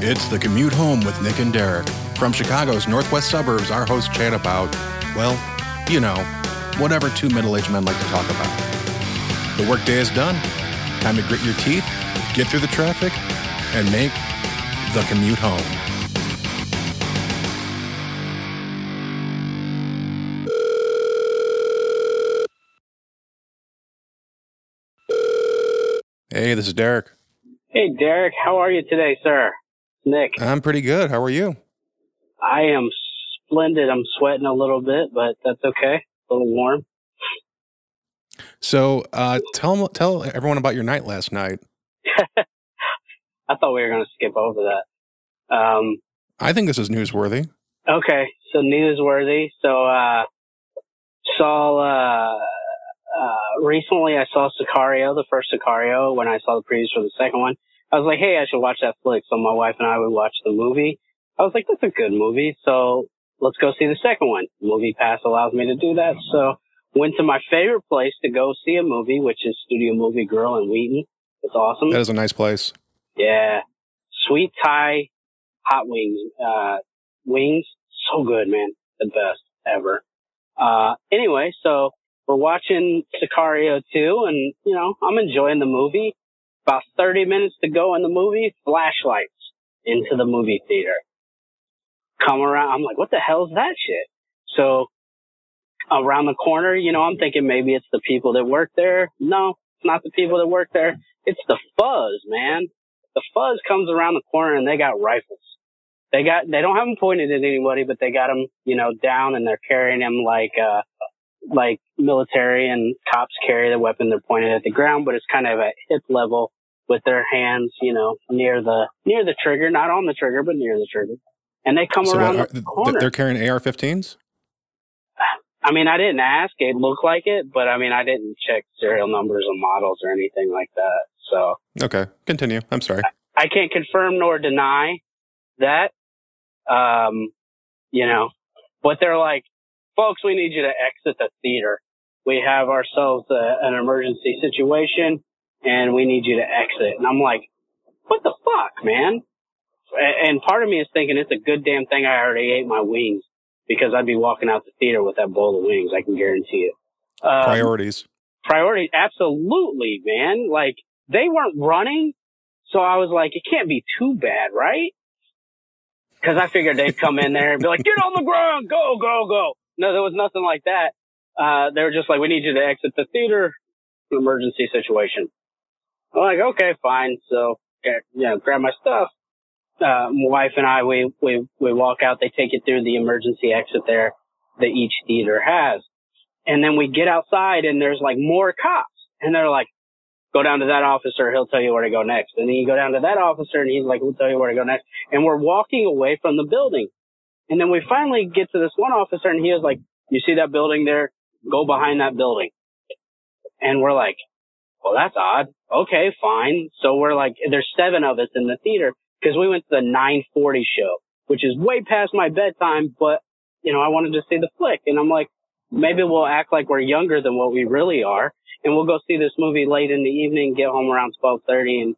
It's The Commute Home with Nick and Derek. From Chicago's northwest suburbs, our hosts chat about, well, you know, whatever two middle-aged men like to talk about. The workday is done. Time to grit your teeth, get through the traffic, and make the commute home. Hey, this is Derek. Hey, Derek. How are you today, sir? Nick. I'm pretty good. How are you? I am splendid. I'm sweating a little bit, but that's okay. A little warm. So tell everyone about your night last night. I thought we were going to skip over that. I think this is newsworthy. Okay, so newsworthy. So recently I saw Sicario, the first Sicario, when I saw the previews for the second one. I was like, hey, I should watch that flick. So my wife and I would watch the movie. I was like, that's a good movie. So let's go see the second one. MoviePass allows me to do that. So went to my favorite place to go see a movie, which is Studio Movie Grill in Wheaton. It's awesome. That is a nice place. Yeah. Sweet Thai hot wings. Wings. So good, man. The best ever. Anyway, so we're watching Sicario 2, and, you know, I'm enjoying the movie. About 30 minutes to go in the movie, flashlights into the movie theater. Come around, I'm like, what the hell is that shit? So, around the corner, you know, I'm thinking maybe it's the people that work there. No, it's not the people that work there. It's the fuzz, man. The fuzz comes around the corner, and they got rifles. They don't have them pointed at anybody, but they got them, you know, down, and they're carrying them like military and cops carry the weapon. They're pointed at the ground, but it's kind of at hip level with their hands, you know, near the trigger, not on the trigger, but near the trigger. And they come around the corner. They're carrying AR-15s? I mean, I didn't ask. It looked like it, but I mean, I didn't check serial numbers or models or anything like that. So. Okay. Continue. I'm sorry. I can't confirm nor deny that, you know, but they're like, folks, we need you to exit the theater. We have ourselves an emergency situation, and we need you to exit. And I'm like, what the fuck, man? And part of me is thinking it's a good damn thing I already ate my wings, because I'd be walking out the theater with that bowl of wings. I can guarantee it. Priorities. Absolutely, man. Like, they weren't running. So I was like, it can't be too bad, right? Because I figured they'd come in there and be like, get on the ground. Go, go, go. No, there was nothing like that. They were just like, we need you to exit the theater. Emergency situation. I'm like, okay, fine. So, you know, grab my stuff. My wife and I, we walk out. They take you through the emergency exit there that each theater has. And then we get outside and there's like more cops. And they're like, go down to that officer. He'll tell you where to go next. And then you go down to that officer and he's like, we'll tell you where to go next. And we're walking away from the building. And then we finally get to this one officer, and he was like, you see that building there? Go behind that building. And we're like, well, that's odd. Okay, fine. So we're like, there's seven of us in the theater, because we went to the 9:40 show, which is way past my bedtime, but, you know, I wanted to see the flick. And I'm like, maybe we'll act like we're younger than what we really are, and we'll go see this movie late in the evening, get home around 12:30, and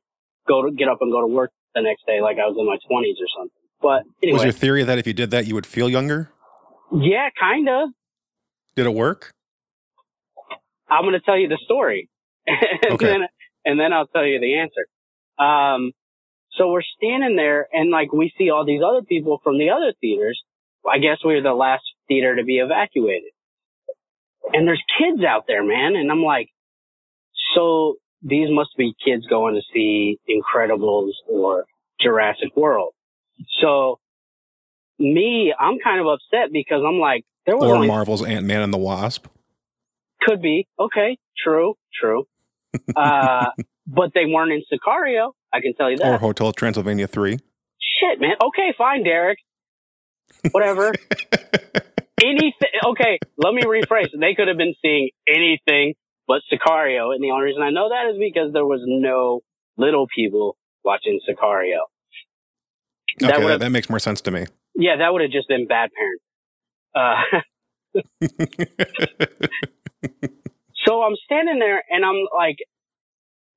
get up and go to work the next day like I was in my 20s or something. But anyway. Was your theory that if you did that, you would feel younger? Yeah, kind of. Did it work? I'm going to tell you the story. Okay. and then I'll tell you the answer. So we're standing there, and like we see all these other people from the other theaters. I guess we were the last theater to be evacuated. And there's kids out there, man. And I'm like, so these must be kids going to see Incredibles or Jurassic World. So, me, I'm kind of upset because I'm like, there was only Marvel's Ant-Man and the Wasp. Could be. Okay. True. But they weren't in Sicario. I can tell you that. Or Hotel Transylvania 3. Shit, man. Okay, fine, Derek. Whatever. Anything. Okay, let me rephrase. They could have been seeing anything but Sicario. And the only reason I know that is because there was no little people watching Sicario. That okay, that makes more sense to me. Yeah, that would have just been bad parents. So I'm standing there, and I'm like,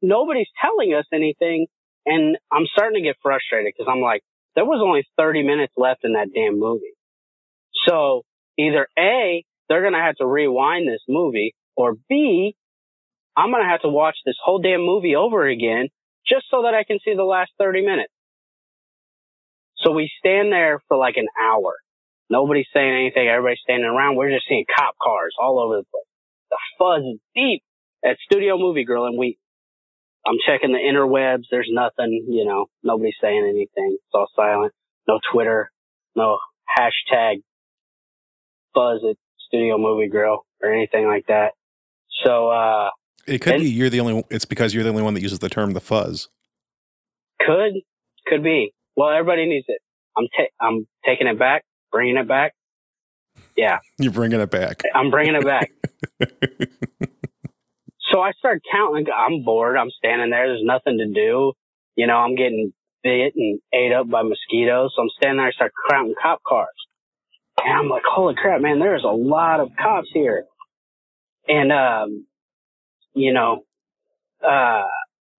nobody's telling us anything, and I'm starting to get frustrated because I'm like, There was only 30 minutes left in that damn movie. So either A, they're going to have to rewind this movie, or B, I'm going to have to watch this whole damn movie over again just so that I can see the last 30 minutes. So we stand there for like an hour. Nobody's saying anything. Everybody's standing around. We're just seeing cop cars all over the place. The fuzz is deep at Studio Movie Grill, and I'm checking the interwebs. There's nothing, you know, nobody's saying anything. It's all silent. No Twitter, no hashtag fuzz at Studio Movie Grill or anything like that. So, it could be it's because you're the only one that uses the term the fuzz. Could be. Well, everybody needs it. I'm taking it back. Bringing it back? Yeah. You're bringing it back. I'm bringing it back. So I started counting. I'm bored. I'm standing there. There's nothing to do. You know, I'm getting bit and ate up by mosquitoes. So I'm standing there. I start counting cop cars. And I'm like, holy crap, man, there's a lot of cops here. And, you know,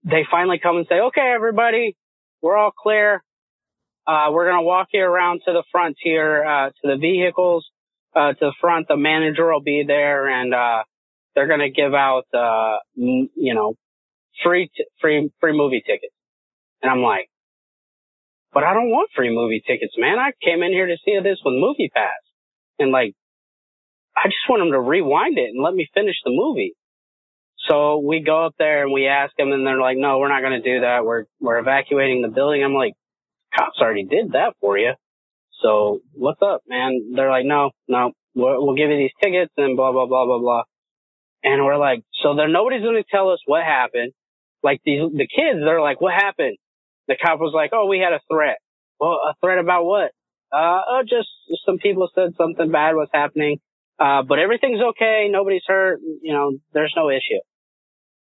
they finally come and say, okay, everybody, we're all clear. We're going to walk you around to the front here, to the vehicles, to the front. The manager will be there, and they're going to give out, you know, free movie tickets. And I'm like, but I don't want free movie tickets, man. I came in here to see this with MoviePass. And like, I just want them to rewind it and let me finish the movie. So we go up there and we ask them, and they're like, no, we're not going to do that. We're evacuating the building. I'm like, cops already did that for you. So what's up, man? They're like, no, we'll give you these tickets and blah, blah, blah, blah, blah. And we're like, so there nobody's going to tell us what happened. Like the kids, they're like, what happened? The cop was like, oh, we had a threat. Well, a threat about what? Oh, just some people said something bad was happening. But everything's okay. Nobody's hurt. You know, there's no issue.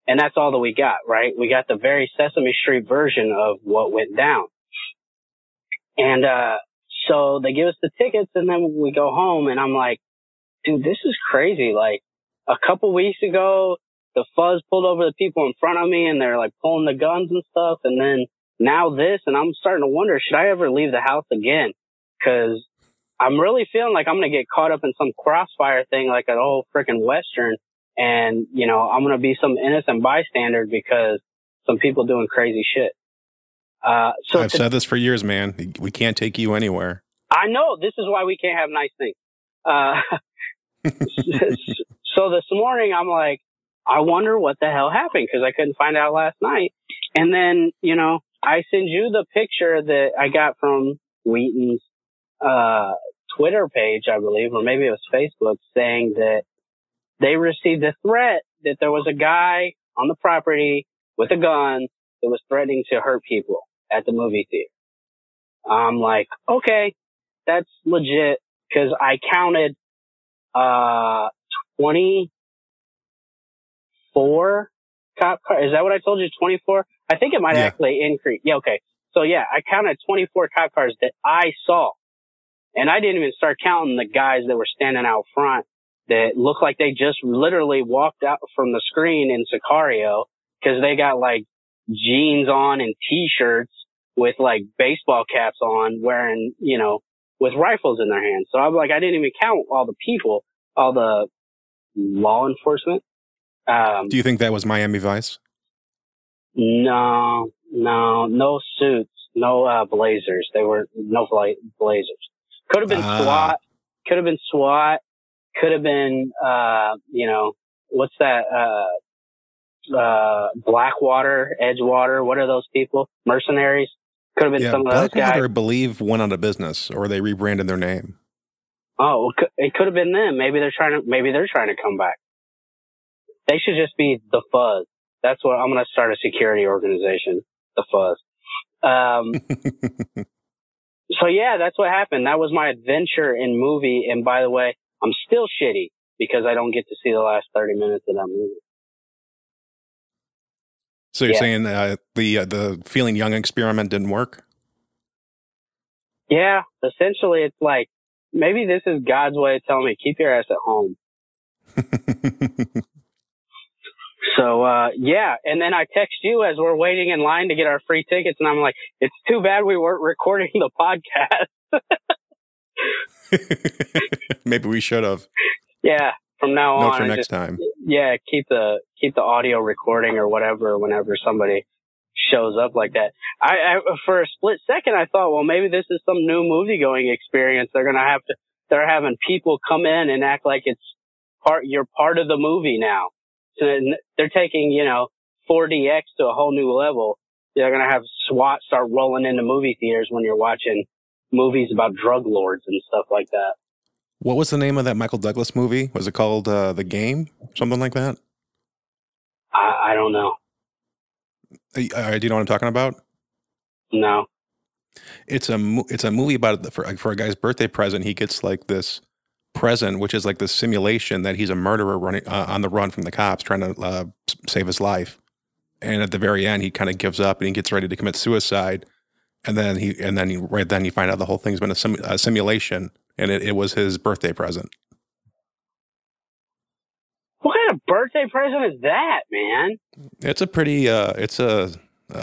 And that's all that we got, right? We got the very Sesame Street version of what went down. And, so they give us the tickets, and then we go home, and I'm like, dude, this is crazy. Like, a couple weeks ago, the fuzz pulled over the people in front of me, and they're like pulling the guns and stuff. And then now this, and I'm starting to wonder, should I ever leave the house again? 'Cause I'm really feeling like I'm going to get caught up in some crossfire thing, like an old freaking Western. And, you know, I'm going to be some innocent bystander because some people doing crazy shit. So I've said this for years, man. We can't take you anywhere. I know. This is why we can't have nice things. So this morning, I'm like, I wonder what the hell happened, because I couldn't find out last night. And then, you know, I send you the picture that I got from Wheaton's Twitter page, I believe, or maybe it was Facebook, saying that they received a threat that there was a guy on the property with a gun that was threatening to hurt people at the movie theater. I'm like, okay, that's legit, because I counted 24 cop cars. Is that what I told you? 24? I think it might actually increase. Yeah, okay. So yeah, I counted 24 cop cars that I saw. And I didn't even start counting the guys that were standing out front that looked like they just literally walked out from the screen in Sicario, because they got like jeans on and t-shirts with like baseball caps on, wearing, you know, with rifles in their hands. So I'm like, I didn't even count all the people, all the law enforcement. Do you think that was Miami Vice? No suits, no blazers. They were no blazers. Could have been SWAT. Could have been SWAT. Could have been, you know, what's that? Blackwater, Edgewater. What are those people? Mercenaries. Could have been some of those guys. Blackwater, I believe, went out of business, or they rebranded their name. Oh, it could have been them. Maybe they're trying to come back. They should just be the fuzz. That's what I'm going to start, a security organization, the fuzz. So yeah, that's what happened. That was my adventure in movie. And by the way, I'm still shitty because I don't get to see the last 30 minutes of that movie. So you're saying the feeling young experiment didn't work? Yeah, essentially, it's like, maybe this is God's way of telling me, keep your ass at home. So, yeah. And then I text you as we're waiting in line to get our free tickets. And I'm like, it's too bad we weren't recording the podcast. Maybe we should have. Yeah. From now on. Note for next time. Yeah. Keep the audio recording or whatever, whenever somebody shows up like that. I for a split second, I thought, well, maybe this is some new movie going experience. They're having people come in and act like you're part of the movie now. So they're taking, 4DX to a whole new level. They're going to have SWAT start rolling into movie theaters when you're watching movies about drug lords and stuff like that. What was the name of that Michael Douglas movie? Was it called The Game? Something like that? I don't know. Do you know what I'm talking about? No. It's a movie about for a guy's birthday present. He gets like this present, which is like this simulation that he's a murderer running on the run from the cops, trying to save his life. And at the very end, he kind of gives up and he gets ready to commit suicide. And then he find out the whole thing's been a simulation, and it was his birthday present. What kind of birthday present is that, man? It's a pretty, it's a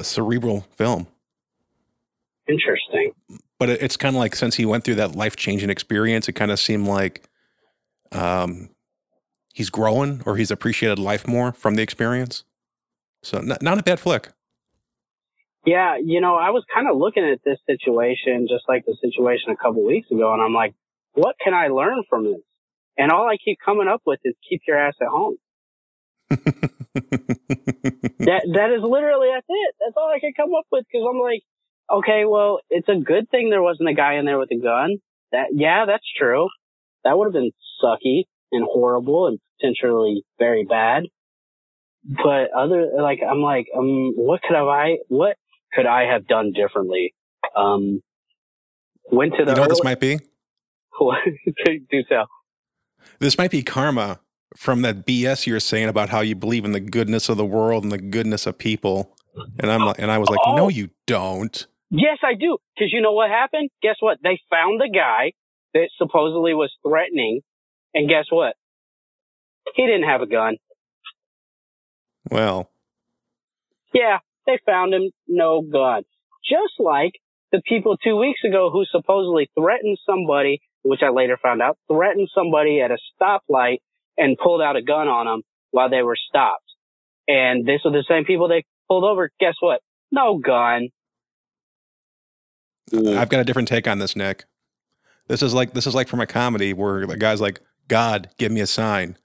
cerebral film. Interesting. But it's kind of like, since he went through that life-changing experience, it kind of seemed like he's growing, or he's appreciated life more from the experience. So not a bad flick. Yeah, I was kind of looking at this situation, just like the situation a couple weeks ago, and I'm like, what can I learn from this? And all I keep coming up with is keep your ass at home. That is literally, that's it. That's all I can come up with, because I'm like, okay, well, it's a good thing there wasn't a guy in there with a gun. That's true. That would have been sucky and horrible and potentially very bad. But what could I have done differently? Went to the. You know what this might be? Do so. This might be karma from that BS you're saying about how you believe in the goodness of the world and the goodness of people. And I was like, no, you don't. Yes, I do. Because you know what happened? Guess what? They found the guy that supposedly was threatening. And guess what? He didn't have a gun. Well. Yeah, they found him. No gun. Just like the people 2 weeks ago who supposedly threatened somebody, which I later found out, threatened somebody at a stoplight and pulled out a gun on them while they were stopped. And these are the same people they pulled over. Guess what? No gun. I've got a different take on this, Nick. This is like from a comedy where the guy's like, God, give me a sign.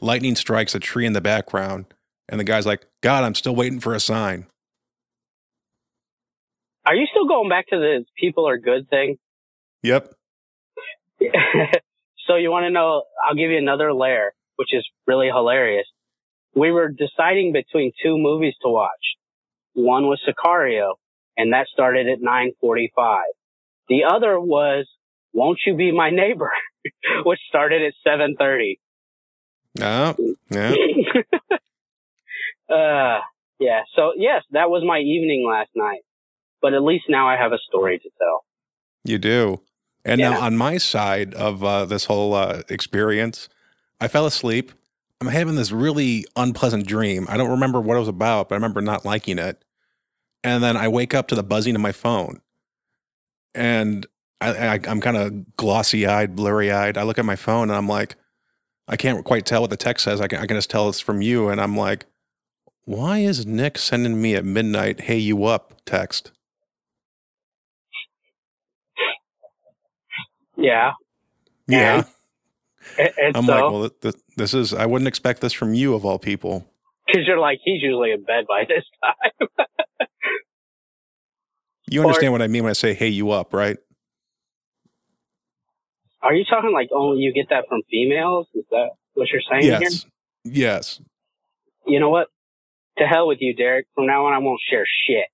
Lightning strikes a tree in the background. And the guy's like, God, I'm still waiting for a sign. Are you still going back to the people are good thing? Yep. So you want to know, I'll give you another layer, which is really hilarious. We were deciding between two movies to watch. One was Sicario, and that started at 9:45. The other was Won't You Be My Neighbor, which started at 7:30. Oh, yeah. Yeah. So, yes, that was my evening last night. But at least now I have a story to tell. You do. And yeah. Now on my side of this whole experience, I fell asleep. I'm having this really unpleasant dream. I don't remember what it was about, but I remember not liking it. And then I wake up to the buzzing of my phone. And I'm kind of glossy-eyed, blurry-eyed. I look at my phone, and I'm like, I can't quite tell what the text says. I can just tell it's from you. And I'm like, why is Nick sending me at midnight, hey, you up text? Yeah. Yeah. And I'm like, well, this is, I wouldn't expect this from you of all people. Because you're like, he's usually in bed by this time. You understand what I mean when I say, hey, you up, right? Are you talking like, oh, you get that from females? Is that what you're saying here? Yes. You know what? To hell with you, Derek. From now on, I won't share shit.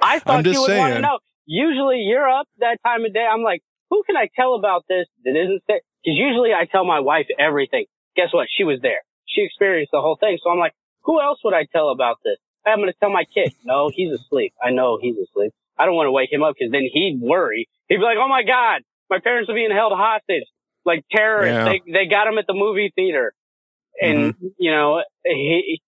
I thought you would want to know. Usually you're up that time of day. I'm like, who can I tell about this that isn't there? Because usually I tell my wife everything. Guess what? She was there. She experienced the whole thing. So I'm like, who else would I tell about this? I'm going to tell my kid. No, he's asleep. I know he's asleep. I don't want to wake him up because then he'd worry. He'd be like, oh my God, my parents are being held hostage. like terrorists. Yeah. They got him at the movie theater, and you know, he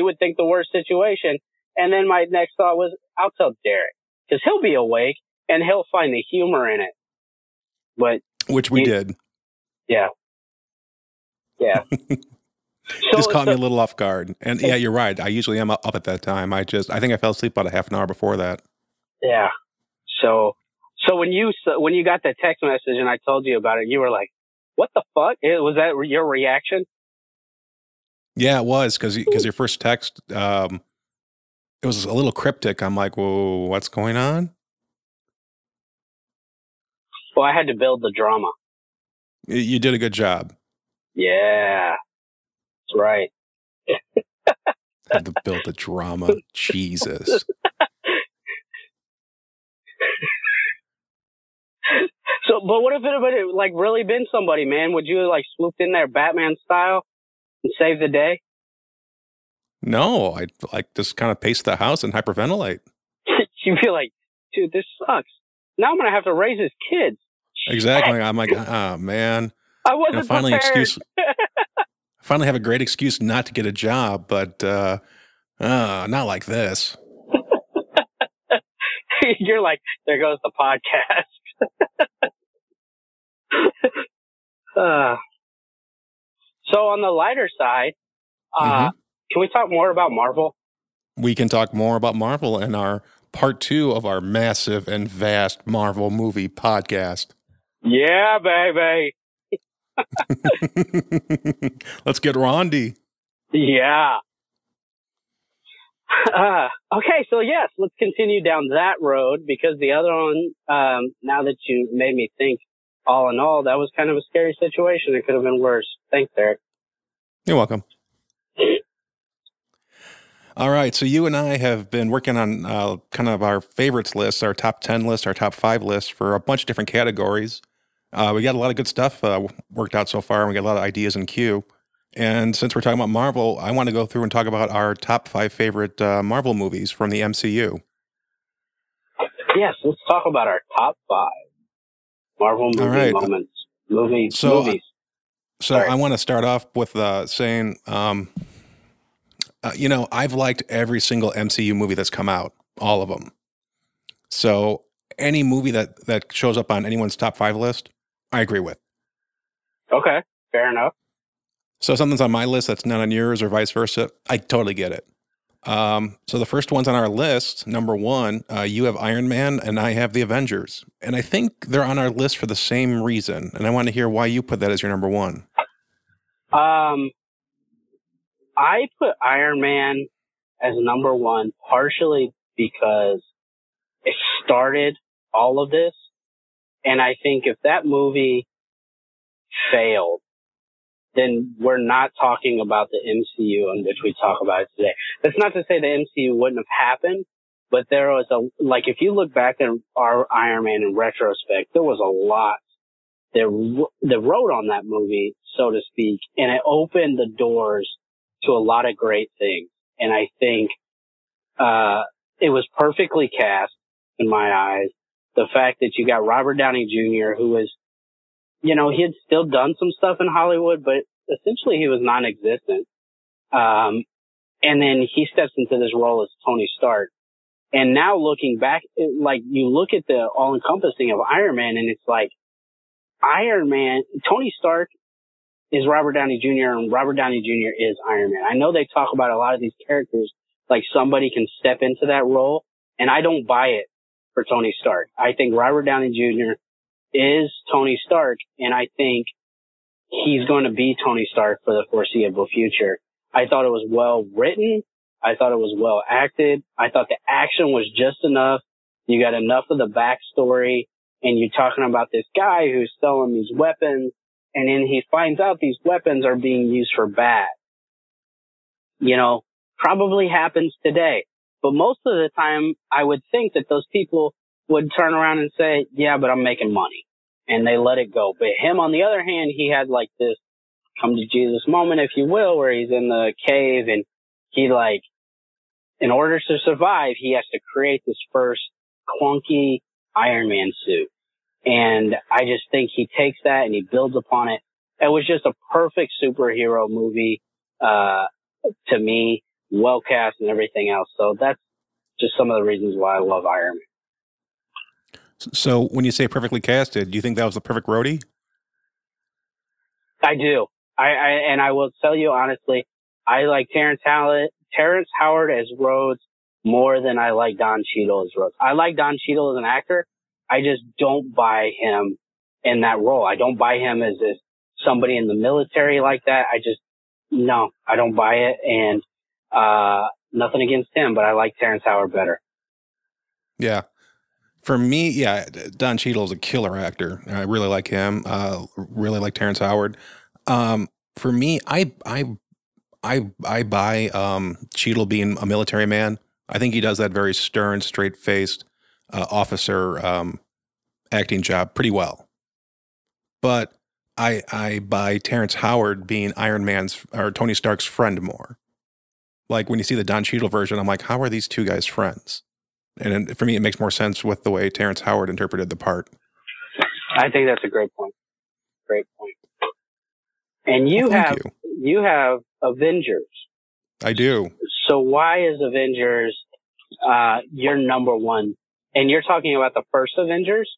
would think the worst situation. And then my next thought was, I'll tell Derek because he'll be awake and he'll find the humor in it. But which we did. Yeah. Yeah. Just caught me a little off guard. And yeah, you're right. I usually am up at that time. I think I fell asleep about a half an hour before that. Yeah. So when you got that text message and I told you about it, you were like, what the fuck? Was that your reaction? Yeah, it was. Cause your first text, it was a little cryptic. I'm like, whoa, what's going on? Well, I had to build the drama. You did a good job. Yeah. That's right. Had to build the drama. Jesus. So, but what if it had like really been somebody, man? Would you have like swooped in there Batman style and saved the day? No, I'd like just kind of pace the house and hyperventilate. You'd be like, dude, this sucks. Now I'm going to have to raise his kids. Exactly. I'm like, oh, man. I wasn't finally prepared. I finally have a great excuse not to get a job, but not like this. You're like, there goes the podcast. So on the lighter side, can we talk more about Marvel? We can talk more about Marvel in our part 2 of our massive and vast Marvel movie podcast. Yeah, baby. Let's get Rondi. Yeah. Okay, so yes, let's continue down that road, because the other one, now that you made me think, all in all, that was kind of a scary situation. It could have been worse. Thanks, Derek. You're welcome. All right, so you and I have been working on kind of our favorites list, our top 10 list, our top 5 list for a bunch of different categories. We got a lot of good stuff worked out so far, and we got a lot of ideas in queue. And since we're talking about Marvel, I want to go through and talk about our top 5 favorite Marvel movies from the MCU. Yes, let's talk about our top 5 Marvel movie moments. Movies. I want to start off with saying, you know, I've liked every single MCU movie that's come out, all of them. So any movie that shows up on anyone's top 5 list, I agree with. Okay, fair enough. So something's on my list that's not on yours or vice versa, I totally get it. So the first one's on our list, number 1, you have Iron Man and I have The Avengers. And I think they're on our list for the same reason. And I want to hear why you put that as your number 1. I put Iron Man as number 1 partially because it started all of this. And I think if that movie failed, then we're not talking about the MCU in which we talk about it today. That's not to say the MCU wouldn't have happened, but there was if you look back at our Iron Man in retrospect, there was a lot that rode on that movie, so to speak, and it opened the doors to a lot of great things. And I think, it was perfectly cast in my eyes. The fact that you got Robert Downey Jr., who was, you know, he had still done some stuff in Hollywood, but essentially he was non-existent. And then he steps into this role as Tony Stark. And now looking back, you look at the all-encompassing of Iron Man, and it's like, Iron Man, Tony Stark is Robert Downey Jr., and Robert Downey Jr. is Iron Man. I know they talk about a lot of these characters, like somebody can step into that role, and I don't buy it for Tony Stark. I think Robert Downey Jr. is Tony Stark, and I think he's going to be Tony Stark for the foreseeable future. I thought it was well written. I thought it was well acted. I thought the action was just enough. You got enough of the backstory, and you're talking about this guy who's selling these weapons, and then he finds out these weapons are being used for bad. You know, probably happens today. But most of the time, I would think that those people would turn around and say, yeah, but I'm making money. And they let it go. But him, on the other hand, he had like this come to Jesus moment, if you will, where he's in the cave and he in order to survive, he has to create this first clunky Iron Man suit. And I just think he takes that and he builds upon it. It was just a perfect superhero movie, to me, well cast and everything else. So that's just some of the reasons why I love Iron Man. So when you say perfectly casted, do you think that was the perfect roadie? I do. And I will tell you honestly, I like Terrence Howard as Rhodes more than I like Don Cheadle as Rhodes. I like Don Cheadle as an actor. I just don't buy him in that role. I don't buy him as somebody in the military like that. I don't buy it. And nothing against him, but I like Terrence Howard better. Yeah. For me, yeah, Don Cheadle is a killer actor. I really like him. Really like Terrence Howard. For me, I buy Cheadle being a military man. I think he does that very stern, straight-faced officer acting job pretty well. But I buy Terrence Howard being Iron Man's or Tony Stark's friend more. Like when you see the Don Cheadle version, I'm like, how are these two guys friends? And for me, it makes more sense with the way Terrence Howard interpreted the part. I think that's a great point. Great point. And you have Avengers. I do. So why is Avengers your number one? And you're talking about the first Avengers?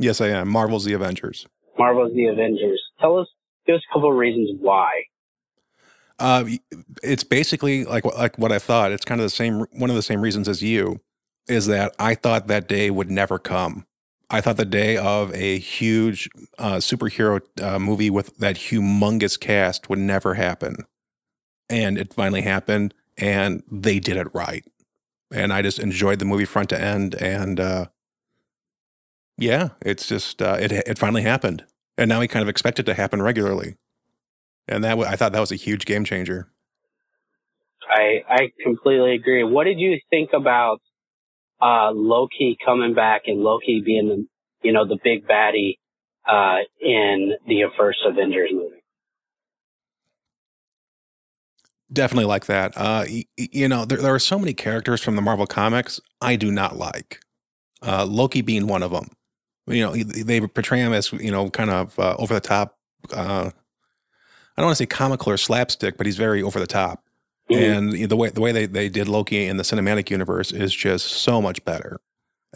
Yes, I am. Marvel's The Avengers. Marvel's The Avengers. Give us a couple of reasons why. It's basically like what I thought. It's kind of the same. One of the same reasons as you is that I thought that day would never come. I thought the day of a huge superhero movie with that humongous cast would never happen. And it finally happened, and they did it right. And I just enjoyed the movie front to end. And yeah, it's just, it finally happened. And now we kind of expect it to happen regularly. And that I thought that was a huge game changer. I completely agree. What did you think about Loki coming back and Loki being the big baddie in the first Avengers movie? Definitely like that. There are so many characters from the Marvel comics I do not like. Loki being one of them. You know, they portray him as, you know, kind of over the top. I don't want to say comical or slapstick, but he's very over the top. Mm-hmm. And the way they did Loki in the cinematic universe is just so much better.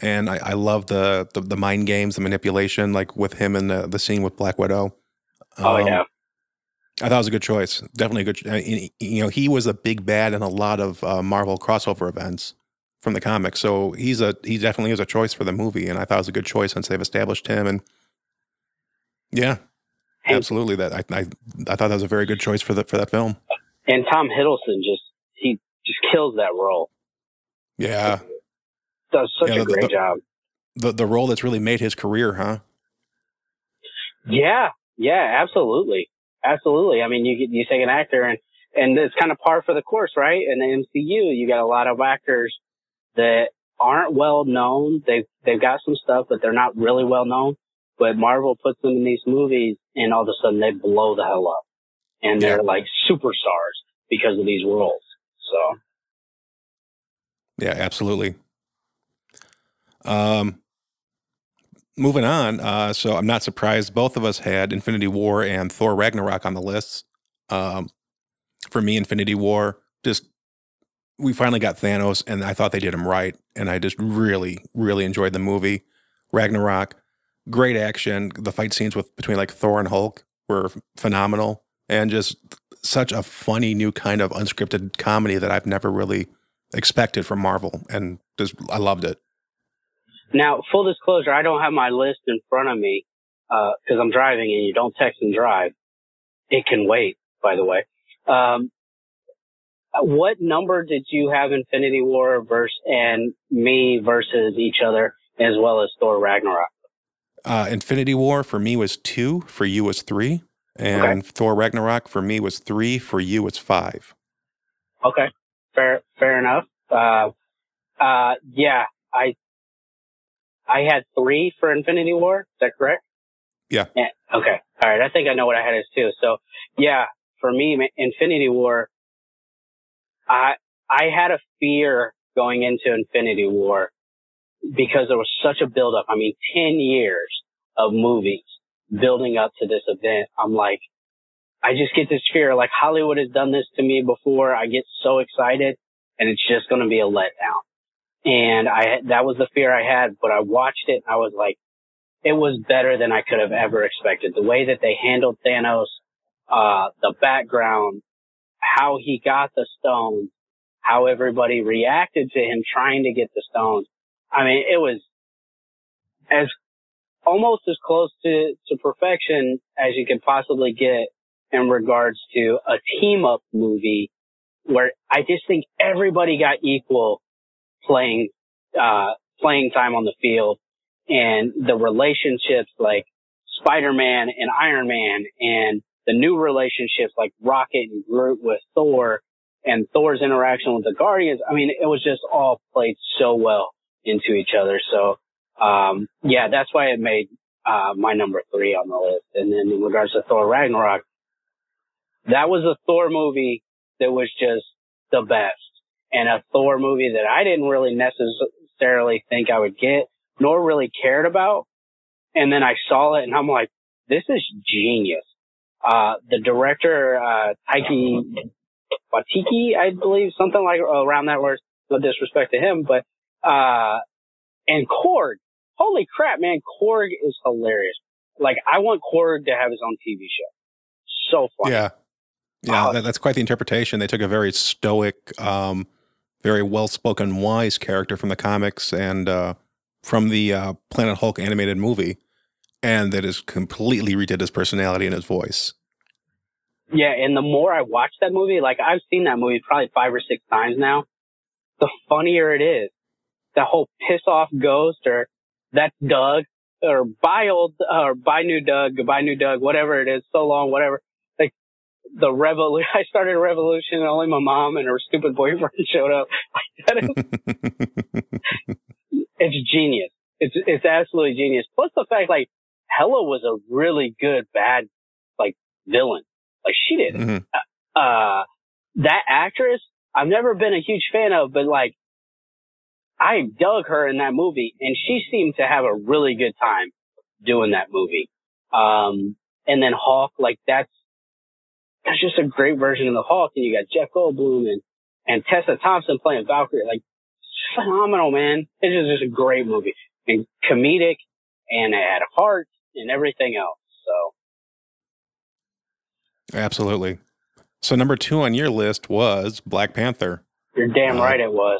And I love the mind games, the manipulation, like with him in the scene with Black Widow. Oh, yeah. I thought it was a good choice. Definitely a good you know, he was a big bad in a lot of Marvel crossover events from the comics. So he definitely is a choice for the movie. And I thought it was a good choice since they've established him. And yeah. Absolutely, that I thought that was a very good choice for that film. And Tom Hiddleston just kills that role. Yeah, does such a great job. The role that's really made his career, huh? Yeah, absolutely. I mean, you take an actor and it's kind of par for the course, right? In the MCU, you got a lot of actors that aren't well known. They've got some stuff, but they're not really well known. But Marvel puts them in these movies, and all of a sudden they blow the hell up. And they're like superstars because of these roles. So. Yeah, absolutely. Moving on. So I'm not surprised both of us had Infinity War and Thor Ragnarok on the lists. For me, Infinity War, we finally got Thanos, and I thought they did him right. And I just really, really enjoyed the movie. Ragnarok. Great action. The fight scenes between like Thor and Hulk were phenomenal, and just such a funny new kind of unscripted comedy that I've never really expected from Marvel, and I loved it. Now, full disclosure, I don't have my list in front of me because I'm driving, and you don't text and drive. It can wait, by the way. What number did you have Infinity War and me versus each other, as well as Thor Ragnarok? Infinity War for me was 2, for you was 3, and okay. Thor Ragnarok for me was 3, for you was 5. Okay, fair enough. Yeah, I had 3 for Infinity War. Is that correct? Yeah. Okay. All right. I think I know what I had as 2. So yeah, for me, Infinity War. I had a fear going into Infinity War. Because there was such a buildup. I mean, 10 years of movies building up to this event. I'm like, I just get this fear, like Hollywood has done this to me before. I get so excited and it's just going to be a letdown. And that was the fear I had, but I watched it and I was like, it was better than I could have ever expected. The way that they handled Thanos, the background, how he got the stones, how everybody reacted to him trying to get the stones. I mean, it was almost as close to perfection as you could possibly get in regards to a team-up movie, where I just think everybody got equal playing time on the field, and the relationships like Spider-Man and Iron Man, and the new relationships like Rocket and Groot with Thor, and Thor's interaction with the Guardians. I mean, it was just all played so well into each other. So, yeah, that's why it made, my number 3 on the list. And then in regards to Thor Ragnarok, that was a Thor movie that was just the best, and a Thor movie that I didn't really necessarily think I would get, nor really cared about. And then I saw it and I'm like, this is genius. The director, Taiki Watiki, I believe, something like around that word, no disrespect to him, but, and Korg. Holy crap, man. Korg is hilarious. Like, I want Korg to have his own TV show. So funny. Yeah. Yeah. That's quite the interpretation. They took a very stoic, very well-spoken, wise character from the comics and, from the Planet Hulk animated movie, and that has completely redid his personality and his voice. Yeah, and the more I watch that movie, like I've seen that movie probably 5 or 6 times now, the funnier it is. The whole piss off ghost, or that's Doug, or bye old, or bye new Doug, goodbye new Doug, whatever it is, so long, whatever. Like the revolution, I started a revolution, and only my mom and her stupid boyfriend showed up. Like that is. It's genius. It's absolutely genius. Plus the fact, like, Hela was a really good, bad, like, villain. Like, she did. Mm-hmm. That actress, I've never been a huge fan of, but, like, I dug her in that movie, and she seemed to have a really good time doing that movie. And then Hulk, like, that's just a great version of the Hulk, and you got Jeff Goldblum and Tessa Thompson playing Valkyrie, like, phenomenal, man. It is just a great movie, and comedic, and it had heart and everything else. So absolutely. So number 2 on your list was Black Panther. You're damn right it was.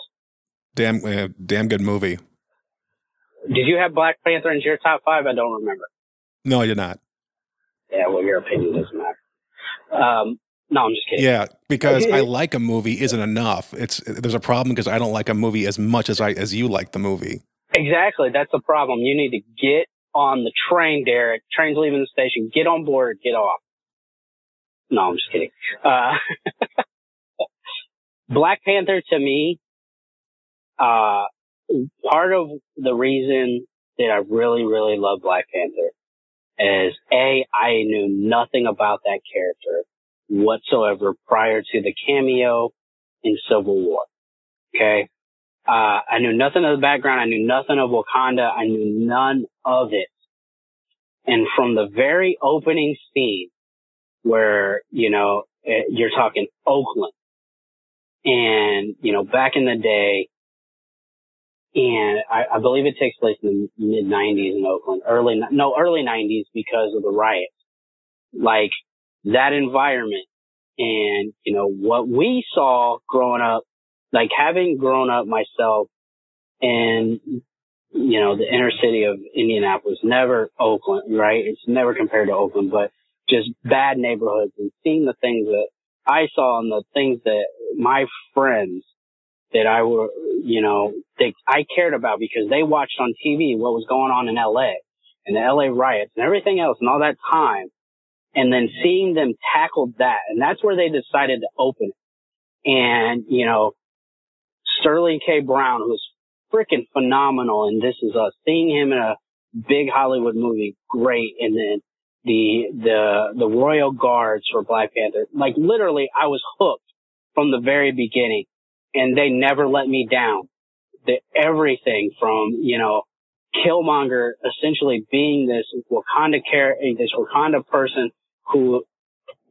Damn good movie. Did you have Black Panther in your top 5? I don't remember. No, I did not. Yeah, well, your opinion doesn't matter. No, I'm just kidding. Yeah, because I like a movie isn't enough. There's a problem because I don't like a movie as much as you like the movie. Exactly. That's the problem. You need to get on the train, Derek. Train's leaving the station. Get on board. Get off. No, I'm just kidding. Black Panther, to me, part of the reason that I really, really love Black Panther is, A, I knew nothing about that character whatsoever prior to the cameo in Civil War. Okay. I knew nothing of the background. I knew nothing of Wakanda. I knew none of it. And from the very opening scene where, you know, you're talking Oakland and, you know, back in the day, and I believe it takes place in the mid-90s in Oakland, early 90s because of the riots. Like, that environment and, you know, what we saw growing up, like having grown up myself in, you know, the inner city of Indianapolis, never Oakland, right? It's never compared to Oakland, but just bad neighborhoods, and seeing the things that I saw and the things that my friends that I were, you know, that I cared about because they watched on TV what was going on in LA and the LA riots and everything else and all that time. And then seeing them tackle that, and that's where they decided to open it. And, you know, Sterling K. Brown, who's freaking phenomenal, and This Is Us, seeing him in a big Hollywood movie, great. And then the Royal Guards for Black Panther, like literally, I was hooked from the very beginning, and they never let me down. Everything from, you know, Killmonger essentially being this Wakanda character, this Wakanda person who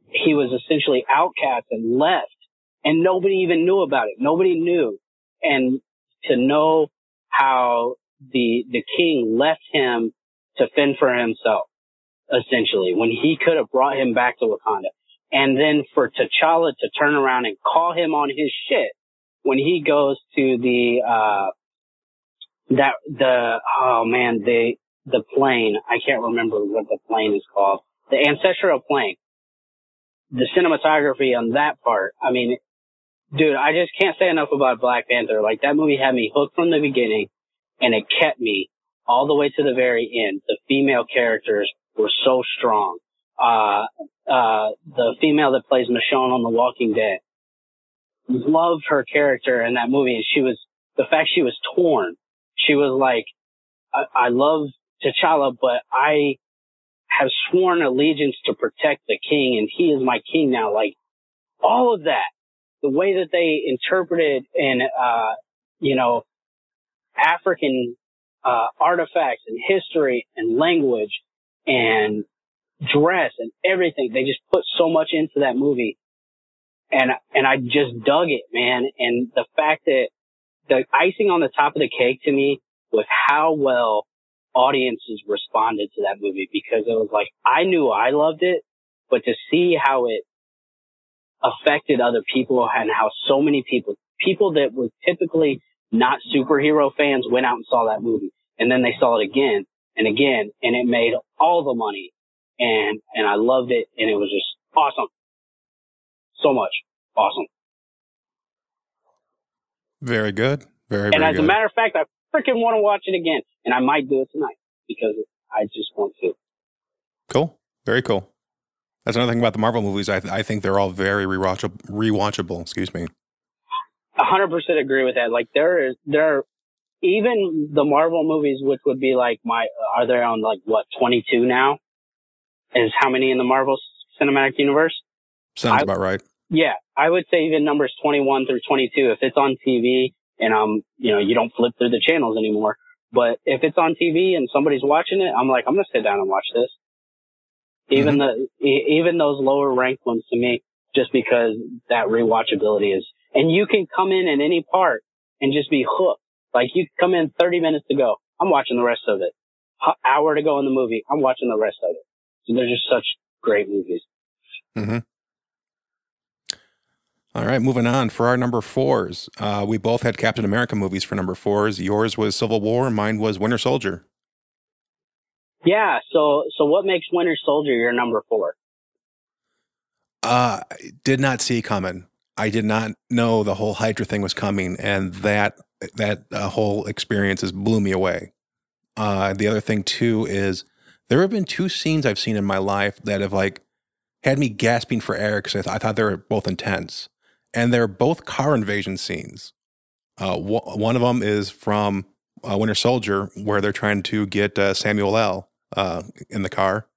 he was essentially outcast and left, and nobody even knew about it. Nobody knew. And to know how the king left him to fend for himself, essentially, when he could have brought him back to Wakanda. And then for T'Challa to turn around and call him on his shit when he goes to the plane. I can't remember what the plane is called. The ancestral plane. The cinematography on that part. I mean, dude, I just can't say enough about Black Panther. Like, that movie had me hooked from the beginning, and it kept me all the way to the very end. The female characters were so strong. The female that plays Michonne on The Walking Dead, loved her character in that movie. And the fact she was torn. She was like, I love T'Challa, but I have sworn allegiance to protect the king, and he is my king now. Like, all of that, the way that they interpreted and, African, artifacts and history and language and dress and everything. They just put so much into that movie, and I just dug it, man. And the fact that the icing on the top of the cake to me was how well audiences responded to that movie, because it was like, I knew I loved it, but to see how it affected other people and how so many people that were typically not superhero fans went out and saw that movie, and then they saw it again and again, and it made all the money. And I loved it, and it was just awesome. So much. Awesome. Very good. Very, very good. And as a matter of fact, I freaking want to watch it again, and I might do it tonight because I just want to. Cool. Very cool. That's another thing about the Marvel movies. I think they're all very rewatchable. Excuse me. 100% agree with that. Like, there are even the Marvel movies, which would be like are they on like what, 22 now? Is how many in the Marvel Cinematic Universe? Sounds about right. Yeah, I would say even numbers 21 through 22. If it's on TV and you don't flip through the channels anymore. But if it's on TV and somebody's watching it, I'm like, I'm gonna sit down and watch this. Even even those lower ranked ones to me, just because that rewatchability is. And you can come in any part and just be hooked. Like, you come in 30 minutes to go, I'm watching the rest of it. Hour to go in the movie, I'm watching the rest of it. They're just such great movies. Mm-hmm. All right, moving on. For our number fours, we both had Captain America movies for number fours. Yours was Civil War. Mine was Winter Soldier. Yeah, so what makes Winter Soldier your number four? I did not see coming. I did not know the whole Hydra thing was coming, and that whole experience has blew me away. The other thing, too, is there have been two scenes I've seen in my life that have had me gasping for air because I thought they were both intense, and they're both car invasion scenes. One of them is from Winter Soldier, where they're trying to get Samuel L. In the car,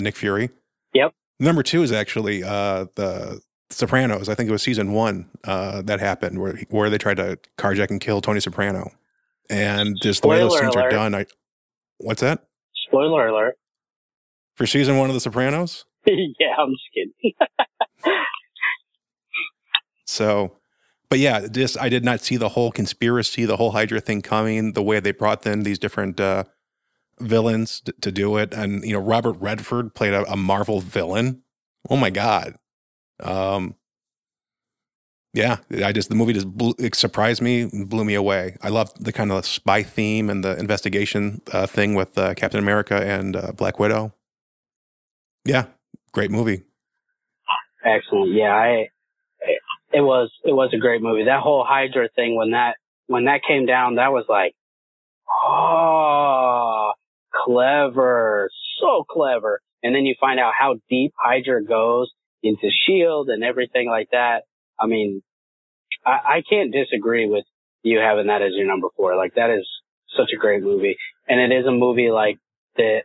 Nick Fury. Yep. Number two is actually the Sopranos. I think it was season one that happened where they tried to carjack and kill Tony Soprano, and just the way those scenes are done. What's that? Spoiler alert. For season one of The Sopranos? Yeah, I'm just kidding. So, but yeah, I did not see the whole conspiracy, the whole Hydra thing coming, the way they brought in these different villains to do it. And, Robert Redford played a Marvel villain. Oh my God. Yeah, the movie just surprised me and blew me away. I love the kind of spy theme and the investigation thing with Captain America and Black Widow. Yeah, great movie. Excellent. Yeah, it was a great movie. That whole Hydra thing, when that came down, that was like, oh, clever, so clever. And then you find out how deep Hydra goes into S.H.I.E.L.D. and everything like that. I mean, I can't disagree with you having that as your number four. Like, that is such a great movie. And it is a movie that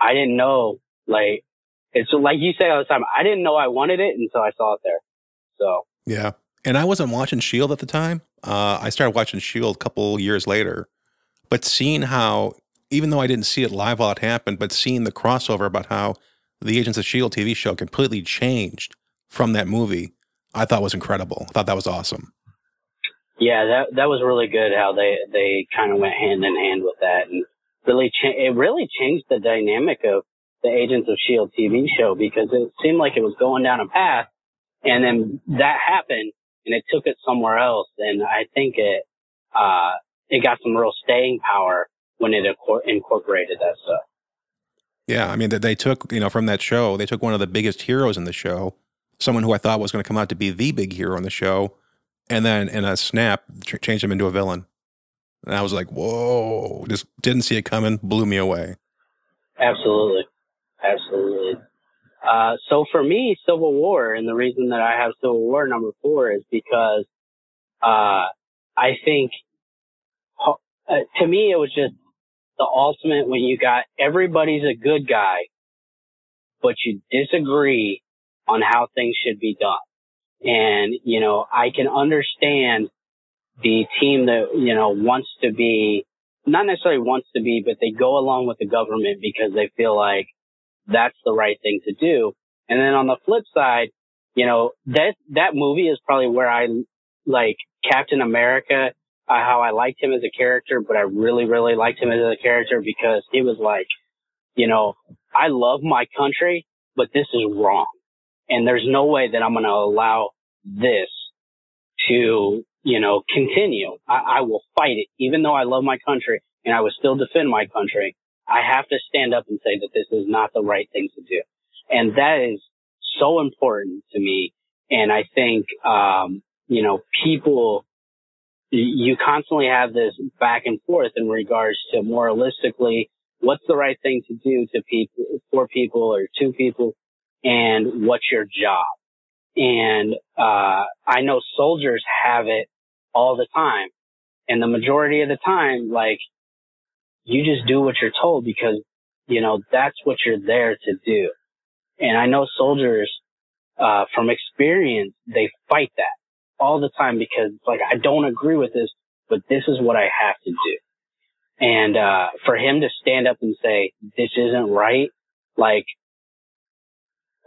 I didn't know, it's like you say all the time, I didn't know I wanted it until I saw it there. So. Yeah. And I wasn't watching S.H.I.E.L.D. at the time. I started watching S.H.I.E.L.D. a couple years later. But seeing how, even though I didn't see it live while it happened, but seeing the crossover about how the Agents of S.H.I.E.L.D. TV show completely changed from that movie, I thought was incredible. I thought that was awesome. Yeah, that was really good how they kind of went hand in hand with that, and it really changed the dynamic of the Agents of S.H.I.E.L.D. TV show, because it seemed like it was going down a path, and then that happened and it took it somewhere else. And I think it got some real staying power when it incorporated that stuff. Yeah, I mean, they took, from that show, they took one of the biggest heroes in the show, someone who I thought was going to come out to be the big hero in the show, and then in a snap, changed him into a villain. And I was like, whoa, just didn't see it coming, blew me away. Absolutely. Absolutely. So for me, Civil War, and the reason that I have Civil War number 4 is because I think, to me, it was just the ultimate when you got everybody's a good guy, but you disagree on how things should be done. And, I can understand the team that, not necessarily wants to be, but they go along with the government because they feel like that's the right thing to do. And then on the flip side, that movie is probably where I like Captain America, how I liked him as a character, but I really, really liked him as a character because he was like, I love my country, but this is wrong. And there's no way that I'm going to allow this to, continue. I will fight it, even though I love my country and I will still defend my country. I have to stand up and say that this is not the right thing to do. And that is so important to me. And I think, people, you constantly have this back and forth in regards to moralistically, what's the right thing to do to people, for people or to people, and what's your job. And I know soldiers have it all the time. And the majority of the time, like, you just do what you're told because, that's what you're there to do. And I know soldiers, from experience, they fight that all the time because it's like, I don't agree with this, but this is what I have to do. And for him to stand up and say, this isn't right, like,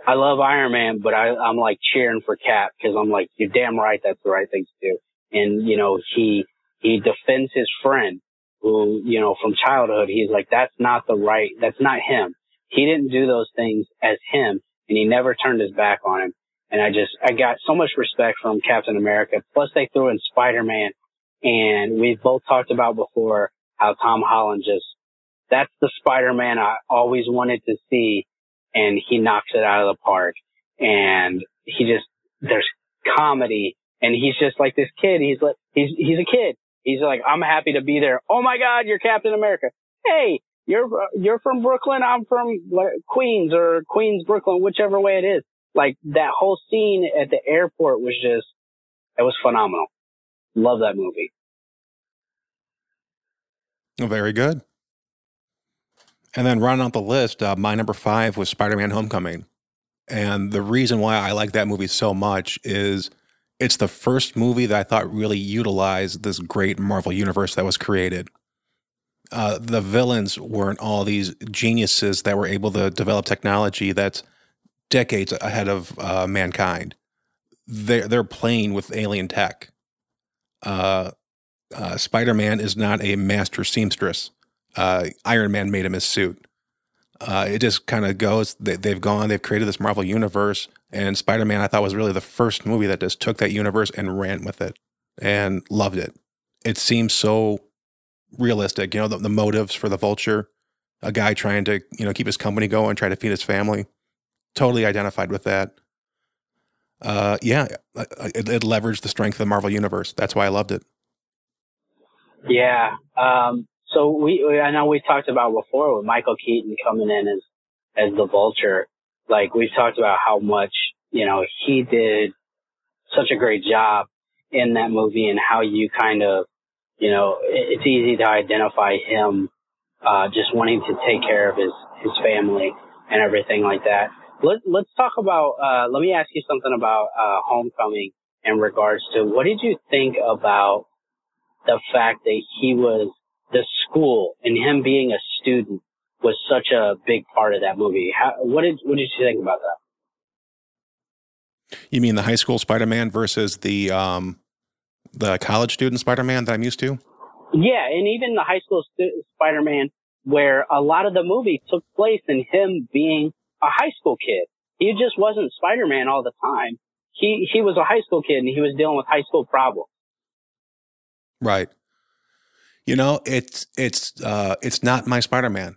I love Iron Man, but I'm like cheering for Cap because I'm like, you're damn right, that's the right thing to do. And, he defends his friend who, from childhood, he's like, that's not him. He didn't do those things as him, and he never turned his back on him. And I got so much respect from Captain America. Plus they threw in Spider-Man, and we've both talked about before how Tom Holland that's the Spider-Man I always wanted to see. And he knocks it out of the park, and there's comedy, and he's just like this kid. He's a kid. He's like, I'm happy to be there. Oh my God, you're Captain America. Hey, you're from Brooklyn. I'm from Queens or Queens, Brooklyn, whichever way it is. Like that whole scene at the airport it was phenomenal. Love that movie. Very good. And then rounding out the list, my number 5 was Spider-Man: Homecoming. And the reason why I like that movie so much is it's the first movie that I thought really utilized this great Marvel universe that was created. The villains weren't all these geniuses that were able to develop technology that's decades ahead of mankind. They're playing with alien tech. Spider-Man is not a master seamstress. Iron Man made him his suit. It just kind of goes, they've created this Marvel universe, and Spider-Man I thought was really the first movie that just took that universe and ran with it and loved it. It seems so realistic. The motives for the Vulture, a guy trying to, keep his company going, try to feed his family. Totally identified with that. It leveraged the strength of the Marvel universe. That's why I loved it. Yeah. So I know we talked about before with Michael Keaton coming in as the Vulture. Like we've talked about how much, he did such a great job in that movie, and how you kind of, it's easy to identify him, just wanting to take care of his family and everything like that. Let's talk about, let me ask you something about, Homecoming in regards to what did you think about the fact that he was the school and him being a student was such a big part of that movie. What did you think about that? You mean the high school Spider-Man versus the college student Spider-Man that I'm used to? Yeah, and even the high school Spider-Man, where a lot of the movie took place in him being a high school kid. He just wasn't Spider-Man all the time. He was a high school kid and he was dealing with high school problems. Right. You know, it's not my Spider-Man.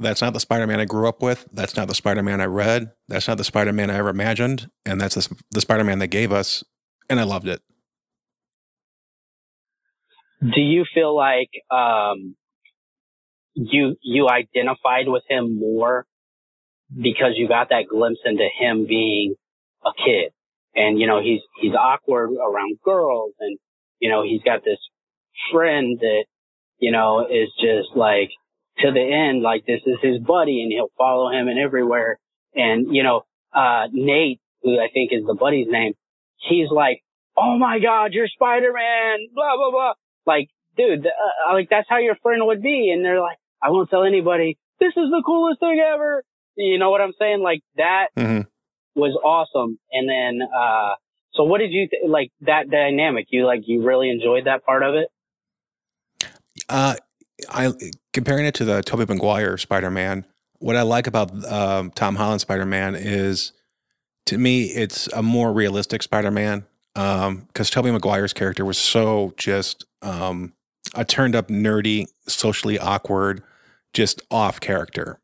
That's not the Spider-Man I grew up with. That's not the Spider-Man I read. That's not the Spider-Man I ever imagined. And that's the Spider-Man they gave us. And I loved it. Do you feel like you identified with him more because you got that glimpse into him being a kid? And, you know, he's awkward around girls and, you know, he's got this friend that, you know, is just like, to the end, like this is his buddy and he'll follow him and everywhere. And, you know, Nate, who I think is the buddy's name, he's like, oh my God, you're Spider-Man, blah, blah, blah. Like, dude, like that's how your friend would be. And they're like, I won't tell anybody. This is the coolest thing ever. You know what I'm saying? Like that was awesome. And then, so what did you like that dynamic? You really enjoyed that part of it? Comparing it to the Tobey Maguire Spider-Man, what I like about Tom Holland Spider-Man is, to me, it's a more realistic Spider-Man because Tobey Maguire's character was so just a turned-up, nerdy, socially awkward, just off character.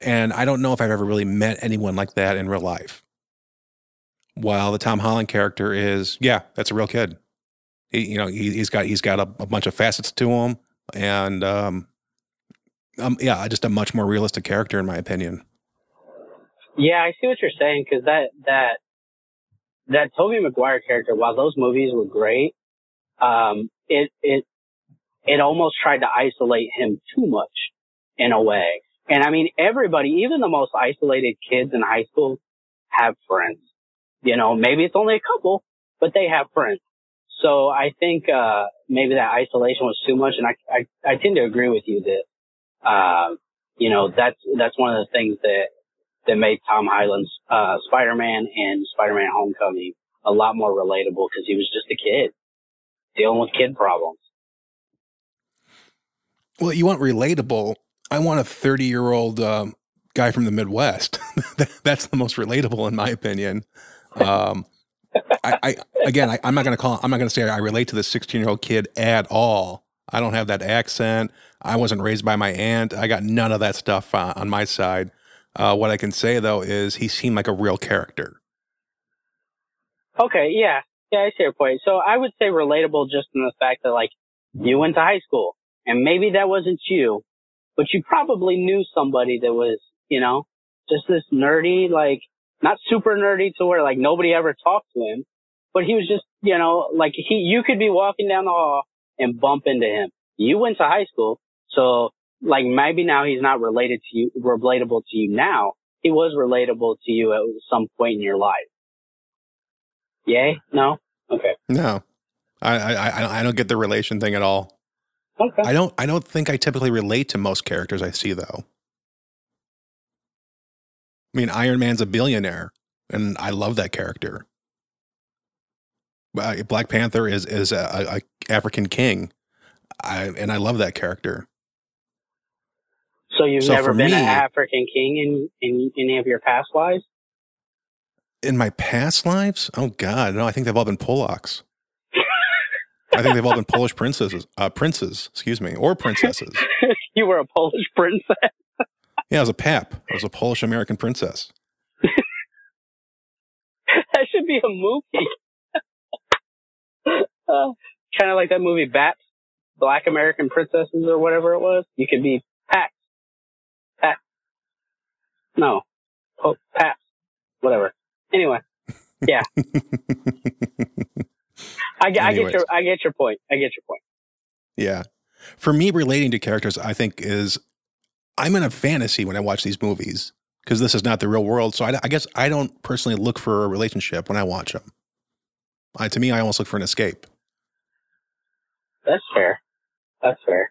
And I don't know if I've ever really met anyone like that in real life. While the Tom Holland character is, yeah, that's a real kid. He's got a bunch of facets to him. And, yeah, just a much more realistic character in my opinion. Yeah. I see what you're saying. Cause that Tobey Maguire character, while those movies were great, it almost tried to isolate him too much in a way. And I mean, everybody, even the most isolated kids in high school have friends, you know, maybe it's only a couple, but they have friends. So I think maybe that isolation was too much, and I tend to agree with you that you know that's one of the things that made Tom Holland's Spider-Man and Spider-Man: Homecoming a lot more relatable because he was just a kid dealing with kid problems. Well, you want relatable? I want a 30-year-old guy from the Midwest. That's the most relatable, in my opinion. I'm not going to say I relate to the 16-year-old kid at all. I don't have that accent. I wasn't raised by my aunt. I got none of that stuff on my side. What I can say though is he seemed like a real character. Okay. Yeah. Yeah. I see your point. So I would say relatable just in the fact that like you went to high school and maybe that wasn't you, but you probably knew somebody that was, you know, just this nerdy, like, not super nerdy to where like nobody ever talked to him, but he was just, you know, like you could be walking down the hall and bump into him. You went to high school. So like maybe now he's not related to you, relatable to you now. He was relatable to you at some point in your life. Yay? No? Okay. No, I don't get the relation thing at all. Okay. I don't think I typically relate to most characters I see though. I mean, Iron Man's a billionaire, and I love that character. Black Panther is a African king, and I love that character. So you've never been an African king in any of your past lives? In my past lives? Oh, God. No, I think they've all been Polacks. I think they've all been Polish princesses. You were a Polish princess? Yeah, I was a pap. I was a Polish American princess. That should be a movie. Kind of like that movie Bats, Black American Princesses or whatever it was. You could be Paps. Paps. No. Paps. Whatever. Anyway. Yeah. I get your point. I get your point. Yeah. For me, relating to characters, I think is... I'm in a fantasy when I watch these movies because this is not the real world. So I guess I don't personally look for a relationship when I watch them. To me, I almost look for an escape. That's fair. That's fair.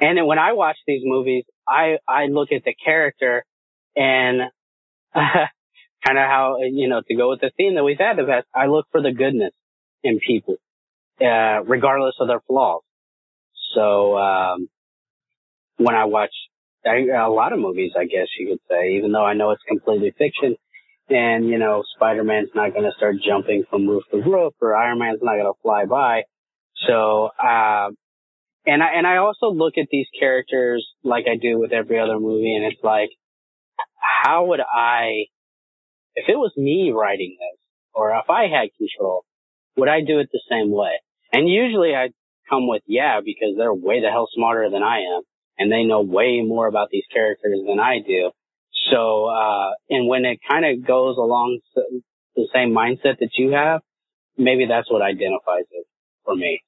And then when I watch these movies, I look at the character and kind of how, you know, to go with the theme that we've had the best, I look for the goodness in people, regardless of their flaws. So, when I watch a lot of movies, I guess you could say, even though I know it's completely fiction and, you know, Spider-Man's not going to start jumping from roof to roof or Iron Man's not going to fly by. So, and I also look at these characters like I do with every other movie, and it's like, how would I, if it was me writing this, or if I had control, would I do it the same way? And usually I come with, yeah, because they're way the hell smarter than I am, and they know way more about these characters than I do. So, and when it kind of goes along the same mindset that you have, maybe that's what identifies it for me.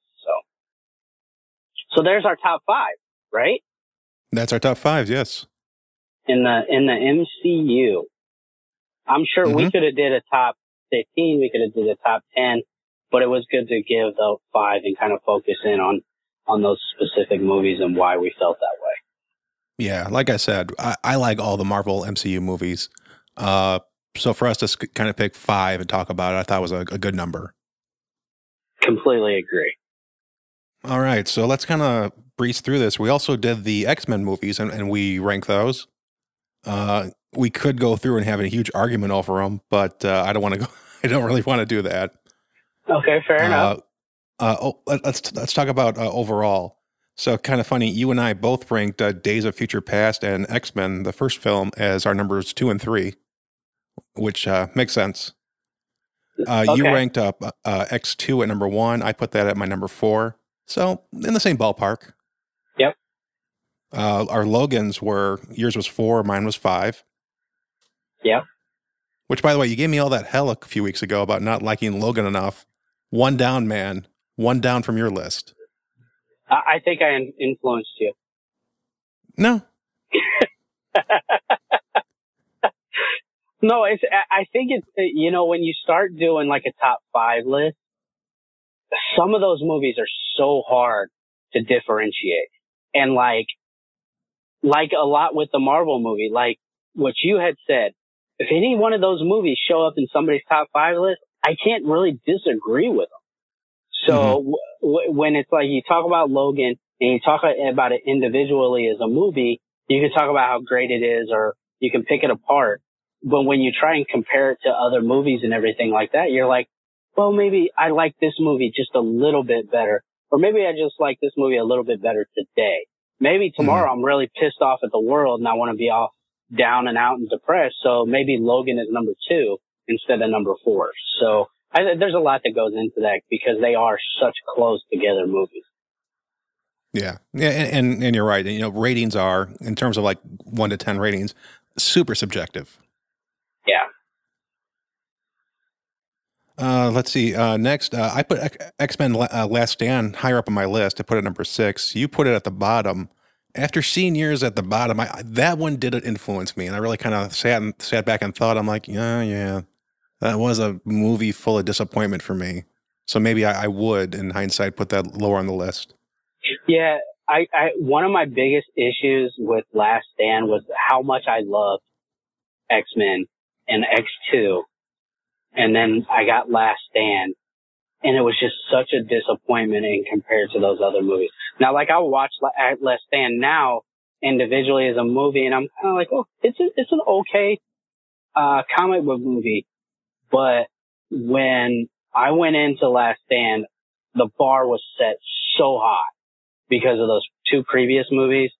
So there's our top five, right? That's our top five, yes. In the MCU. I'm sure we could have did a top 15, we could have did a top 10, but it was good to give the five and kind of focus in on those specific movies and why we felt that way. Yeah, like I said, I like all the Marvel MCU movies. So for us to kind of pick five and talk about it, I thought was a good number. Completely agree. All right, so let's kind of breeze through this. We also did the X-Men movies, and we ranked those. We could go through and have a huge argument over them, but I don't want to go. I don't really want to do that. Okay, fair enough. Let's talk about overall. So kind of funny, you and I both ranked Days of Future Past and X-Men, the first film, as our numbers 2 and 3, which makes sense. Okay. You ranked up X2 at number 1. I put that at my number 4. So in the same ballpark. Yep. Our Logans were, yours was 4, mine was 5. Yeah. Which, by the way, you gave me all that hell a few weeks ago about not liking Logan enough. One down, man. One down from your list. I think I influenced you. No. No, it's. I think it's, you know, when you start doing like a top 5 list, some of those movies are so hard to differentiate. And like a lot with the Marvel movie, like what you had said, if any one of those movies show up in somebody's top 5 list, I can't really disagree with them. So when it's like you talk about Logan and you talk about it individually as a movie, you can talk about how great it is or you can pick it apart. But when you try and compare it to other movies and everything like that, you're like, well, maybe I like this movie just a little bit better. Or maybe I just like this movie a little bit better today. Maybe tomorrow I'm really pissed off at the world and I want to be all down and out and depressed. So maybe Logan is number 2 instead of number 4. So there's a lot that goes into that because they are such close together movies. Yeah. Yeah. And you're right. You know, ratings are, in terms of like 1 to 10 ratings, super subjective. Yeah. Let's see. Next, I put X-Men Last Stand higher up on my list. I put it number 6. You put it at the bottom. After seeing yours at the bottom, that one didn't influence me, and I really kind of sat back and thought. I'm like, yeah, that was a movie full of disappointment for me. So maybe I would, in hindsight, put that lower on the list. Yeah, one of my biggest issues with Last Stand was how much I loved X-Men and X2. And then I got Last Stand, and it was just such a disappointment in compared to those other movies. Now, like, I'll watch Last Stand now individually as a movie, and I'm kind of like, oh, it's an okay comic book movie. But when I went into Last Stand, the bar was set so high because of those 2 previous movies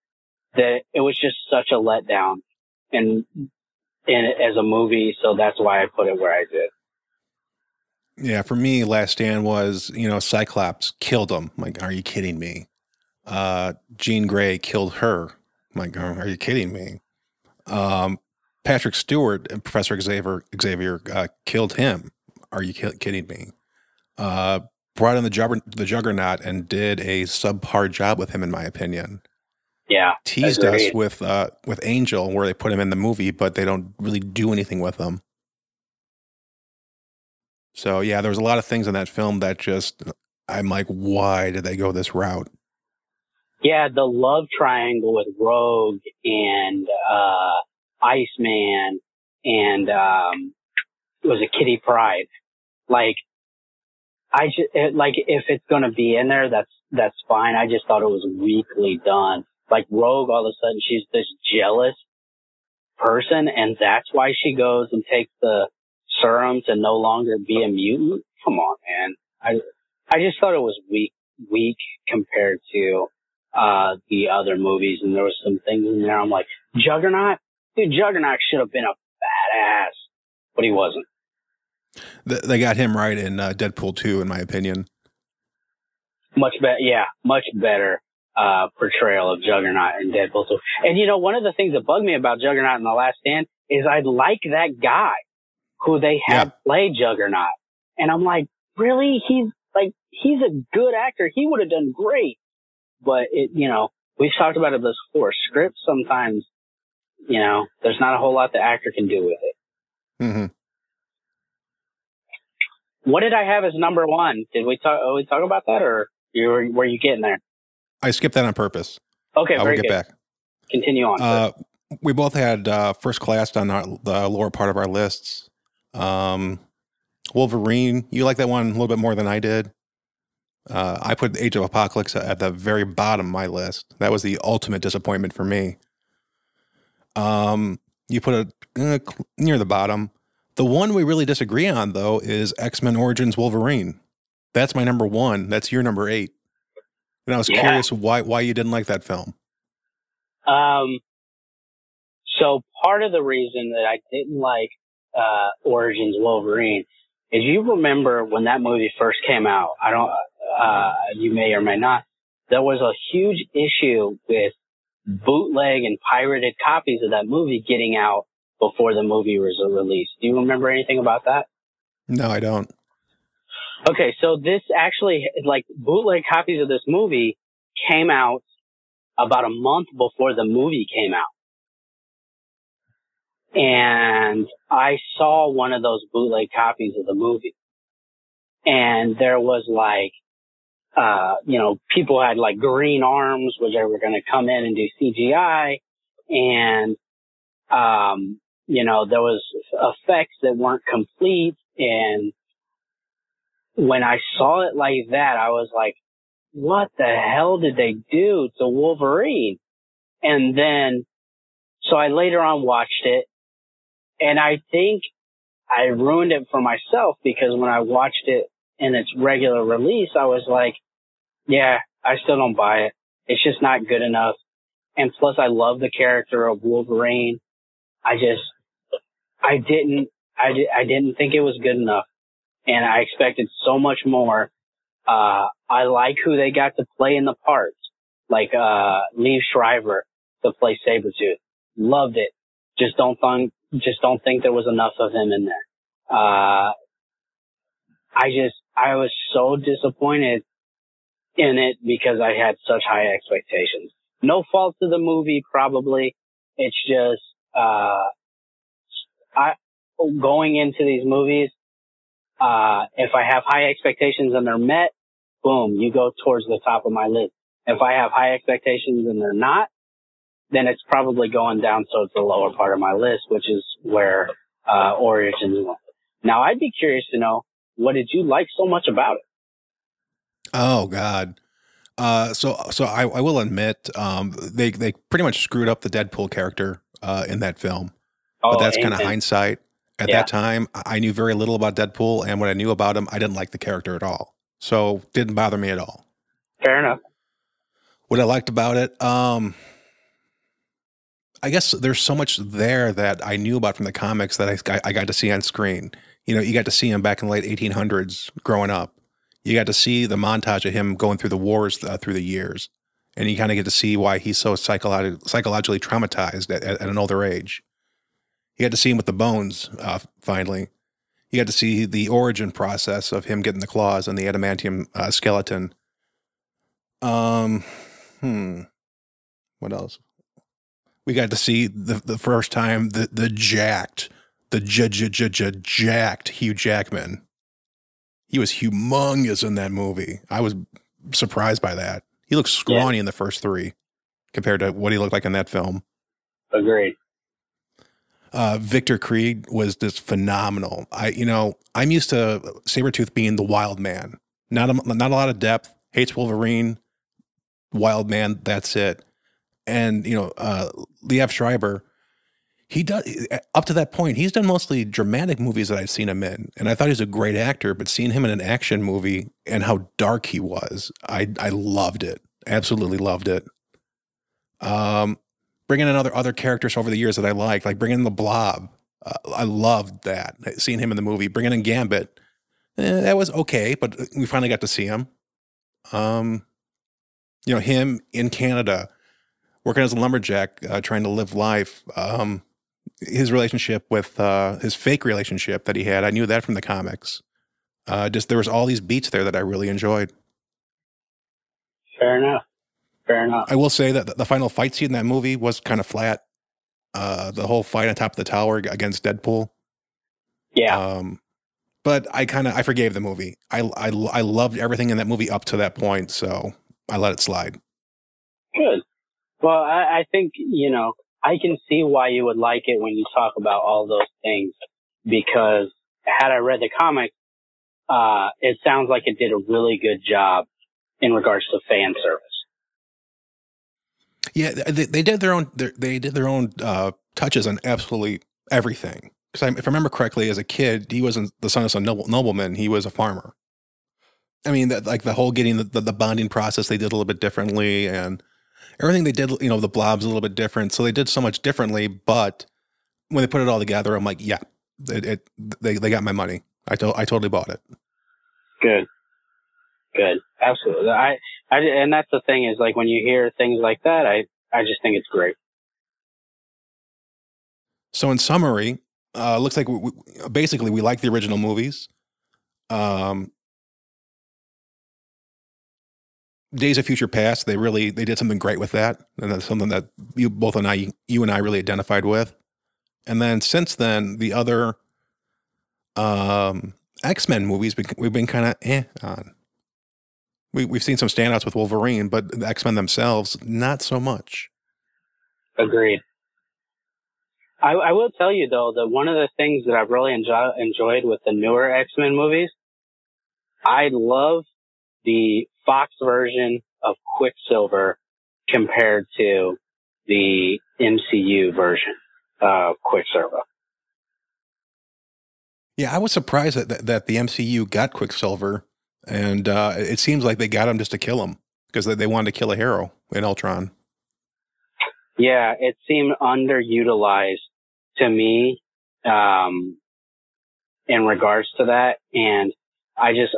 that it was just such a letdown in as a movie. So that's why I put it where I did. Yeah, for me, Last Stand was, you know, Cyclops killed him. I'm like, are you kidding me? Jean Grey killed her. I'm like, are you kidding me? Patrick Stewart and Professor Xavier killed him. Are you kidding me? Brought in the Juggernaut and did a subpar job with him, in my opinion. Yeah, teased us with Angel, where they put him in the movie, but they don't really do anything with him. So yeah, there was a lot of things in that film that just, I'm like, why did they go this route? Yeah, the love triangle with Rogue and Iceman and was a Kitty Pryde. Like, I just like if it's gonna be in there, that's fine. I just thought it was weakly done. Like Rogue, all of a sudden she's this jealous person, and that's why she goes and takes the serum to no longer be a mutant. Come on, man. I just thought it was weak compared to the other movies, and there was some things in there. I'm like, Juggernaut? Dude, Juggernaut should have been a badass, but he wasn't. They got him right in Deadpool 2, in my opinion. Much better, yeah, much better portrayal of Juggernaut in Deadpool 2. And, you know, one of the things that bugged me about Juggernaut in The Last Stand is I like that guy who they had play Juggernaut. And I'm like, really? He's a good actor. He would have done great. But, you know, we've talked about it before. Scripts sometimes, you know, there's not a whole lot the actor can do with it. Mm-hmm. What did I have as number one? Did we talk about that, or were you getting there? I skipped that on purpose. Okay, very good. We'll get back. Continue on. We both had First Class on the lower part of our lists. Wolverine, you like that one a little bit more than I did. I put Age of Apocalypse at the very bottom of my list. That was the ultimate disappointment for me. You put it near the bottom. The one we really disagree on, though, is X-Men Origins Wolverine. That's my number one. That's your number 8. And I was curious why you didn't like that film. So part of the reason that I didn't like Origins Wolverine is, you remember when that movie first came out, I don't, you may or may not, there was a huge issue with bootleg and pirated copies of that movie getting out before the movie was released. Do you remember anything about that? No, I don't. Okay, so this actually, like, bootleg copies of this movie came out about a month before the movie came out. And I saw one of those bootleg copies of the movie. And there was, like, you know, people had, like, green arms, which they were going to come in and do CGI. And, you know, there was effects that weren't complete. And when I saw it like that, I was like, what the hell did they do to Wolverine? And then, so I later on watched it. And I think I ruined it for myself, because when I watched it in its regular release, I was like, yeah, I still don't buy it. It's just not good enough. And plus, I love the character of Wolverine. I didn't think it was good enough. And I expected so much more. I like who they got to play in the parts, like, Liev Schreiber to play Sabretooth. Loved it. Just don't think there was enough of him in there. I was so disappointed in it because I had such high expectations. No fault to the movie, probably. It's just, going into these movies, if I have high expectations and they're met, boom, you go towards the top of my list. If I have high expectations and they're not, then it's probably going down towards the lower part of my list, which is where Origins went. Now, I'd be curious to know, what did you like so much about it? Oh, God. So I will admit, they pretty much screwed up the Deadpool character in that film. But that's kind of hindsight. At that time, I knew very little about Deadpool, and when I knew about him, I didn't like the character at all. So didn't bother me at all. Fair enough. What I liked about it... I guess there's so much there that I knew about from the comics that I got to see on screen. You know, you got to see him back in the late 1800s growing up. You got to see the montage of him going through the wars through the years. And you kind of get to see why he's so psychologically traumatized at an older age. You got to see him with the bones, finally. You got to see the origin process of him getting the claws and the adamantium skeleton. What else? We got to see the first time the jacked Hugh Jackman. He was humongous in that movie. I was surprised by that. He looks scrawny in the first three compared to what he looked like in that film. Agreed. Victor Krieg was just phenomenal. I'm used to Sabretooth being the wild man. Not a lot of depth. Hates Wolverine. Wild man. That's it. And Liev Schreiber. He does up to that point. He's done mostly dramatic movies that I've seen him in, and I thought he was a great actor. But seeing him in an action movie and how dark he was, I loved it. Absolutely loved it. Bringing in other characters over the years that I liked, like bringing in the Blob, I loved that. Seeing him in the movie, bringing in Gambit, that was okay. But we finally got to see him. Him in Canada, working as a lumberjack, trying to live life. His relationship with his fake relationship that he had. I knew that from the comics. There was all these beats there that I really enjoyed. Fair enough. I will say that the final fight scene in that movie was kind of flat. The whole fight on top of the tower against Deadpool. Yeah. But I forgave the movie. I loved everything in that movie up to that point. So I let it slide. Good. Well, I think, I can see why you would like it when you talk about all those things, because had I read the comic, it sounds like it did a really good job in regards to fan service. Yeah, they did their own touches on absolutely everything. Because if I remember correctly, as a kid, he wasn't the son of some nobleman; he was a farmer. I mean, the whole getting the bonding process they did a little bit differently, and everything they did, the Blob's a little bit different. So they did so much differently, but when they put it all together, I'm like, yeah, they got my money. I totally bought it. Good. Absolutely. I and that's the thing is, like, when you hear things like that, I just think it's great. So in summary, looks like basically we like the original movies. Days of Future Past, they did something great with that, and that's something that you and I really identified with. And then since then, the other X-Men movies we've been kind of on. We've seen some standouts with Wolverine, but the X-Men themselves, not so much. Agreed. I will tell you though that one of the things that I've really enjoyed with the newer X-Men movies, I love the Fox version of Quicksilver compared to the MCU version of Quicksilver. Yeah, I was surprised that the MCU got Quicksilver, and it seems like they got him just to kill him, because they wanted to kill a hero in Ultron. Yeah, it seemed underutilized to me in regards to that, and I just...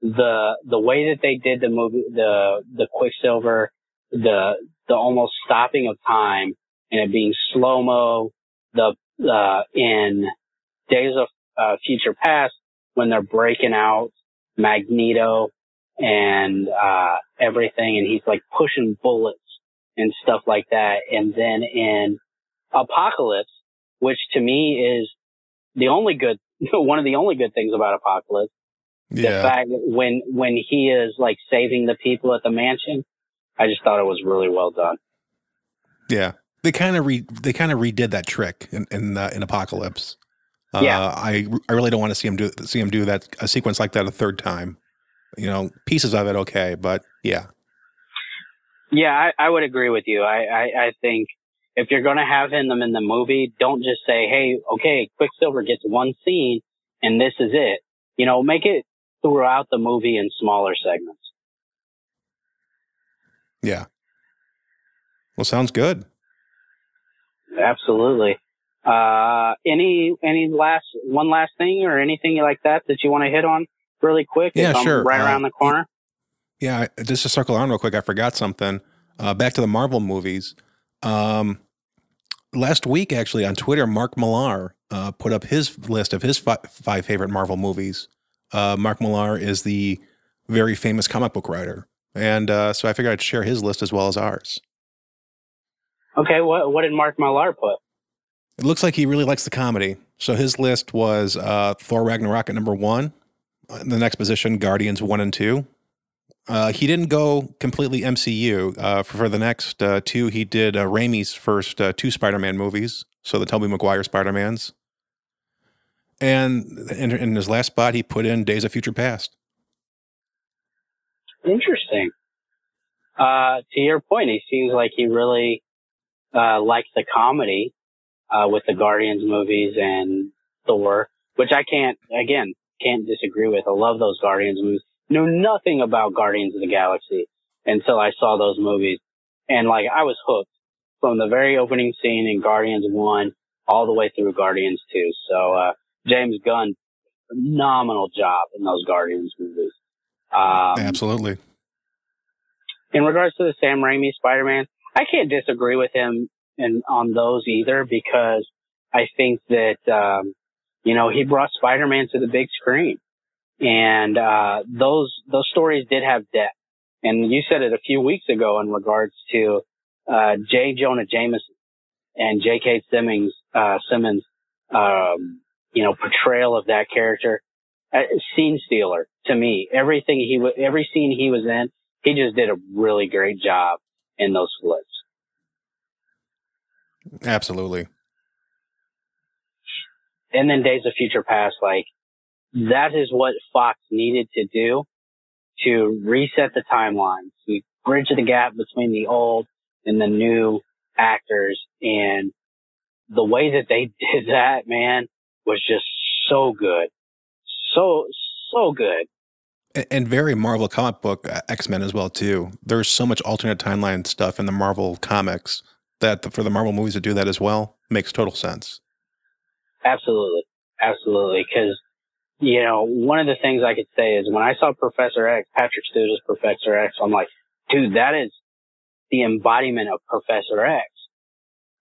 The way that they did the movie, the Quicksilver, the almost stopping of time and it being slow-mo, in Days of Future Past, when they're breaking out Magneto and, everything, and he's like pushing bullets and stuff like that. And then in Apocalypse, which to me is one of the only good things about Apocalypse. Yeah. The fact that when he is like saving the people at the mansion, I just thought it was really well done. Yeah, they kind of redid that trick in Apocalypse. Yeah, I really don't want to see him do that, a sequence like that, a third time. Pieces of it okay, but yeah. Yeah, I would agree with you. I think if you're going to have them in the movie, don't just say, hey, okay, Quicksilver gets one scene and this is it. Make it throughout the movie in smaller segments. Yeah. Well, sounds good. Absolutely. Any last thing or anything like that you want to hit on really quick? Yeah, sure. Right around the corner. Yeah. Just to circle on real quick, I forgot something. Back to the Marvel movies. Last week, actually, on Twitter, Mark Millar put up his list of his five favorite Marvel movies. Mark Millar is the very famous comic book writer, and so I figured I'd share his list as well as ours. Okay, what did Mark Millar put? It looks like he really likes the comedy, so his list was Thor Ragnarok at number 1. In the next position, Guardians 1 and 2. He didn't go completely MCU. For the next two, he did Raimi's first two Spider-Man movies, so the Tobey Maguire Spider-Mans. And in his last spot, he put in Days of Future Past. Interesting. To your point, he seems like he really likes the comedy with the Guardians movies and Thor, which I can't disagree with. I love those Guardians movies. Knew nothing about Guardians of the Galaxy until I saw those movies. And like, I was hooked from the very opening scene in Guardians 1 all the way through Guardians 2. So, James Gunn, phenomenal job in those Guardians movies. Absolutely. In regards to the Sam Raimi Spider-Man, I can't disagree with him on those either, because I think that, you know, he brought Spider-Man to the big screen. And, those stories did have depth. And you said it a few weeks ago in regards to, J. Jonah Jameson and J.K. Simmons, you know, portrayal of that character. Scene stealer to me. Every scene he was in, he just did a really great job in those flips. Absolutely. And then Days of Future Past, like, that is what Fox needed to do to reset the timeline, to bridge the gap between the old and the new actors. And the way that they did that, man, was just so good. So good. And very Marvel comic book X-Men as well, too. There's so much alternate timeline stuff in the Marvel comics that for the Marvel movies to do that as well makes total sense. Absolutely. Absolutely. Because, you know, one of the things I could say is when I saw Professor X, Patrick Stewart's Professor X, I'm like, dude, that is the embodiment of Professor X.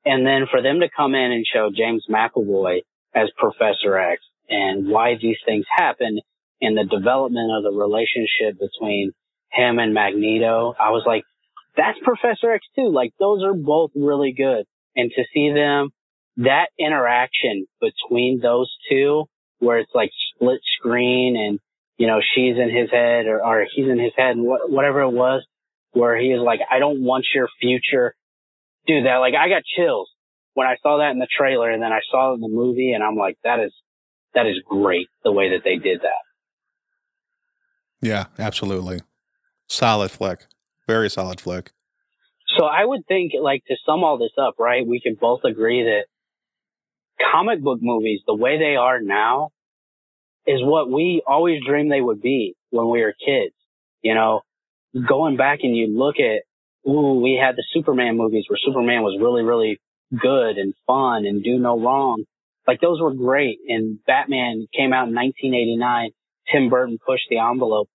And then for them to come in and show James McAvoy as Professor X and why these things happen and the development of the relationship between him and Magneto, I was like, that's Professor X too. Like, those are both really good. And to see them, that interaction between those two, where it's like split screen and, you know, she's in his head or he's in his head and whatever it was, where he is like, I don't want your future. Dude, that, like, I got chills when I saw that in the trailer and then I saw it in the movie, and I'm like, that is great the way that they did that. Yeah, absolutely. Solid flick. Very solid flick. So I would think, like, to sum all this up, right, we can both agree that comic book movies, the way they are now, is what we always dreamed they would be when we were kids. You know, going back and you look at, ooh, we had the Superman movies where Superman was really, really good and fun and do no wrong. Like, those were great. And Batman came out in 1989. Tim Burton pushed the envelope.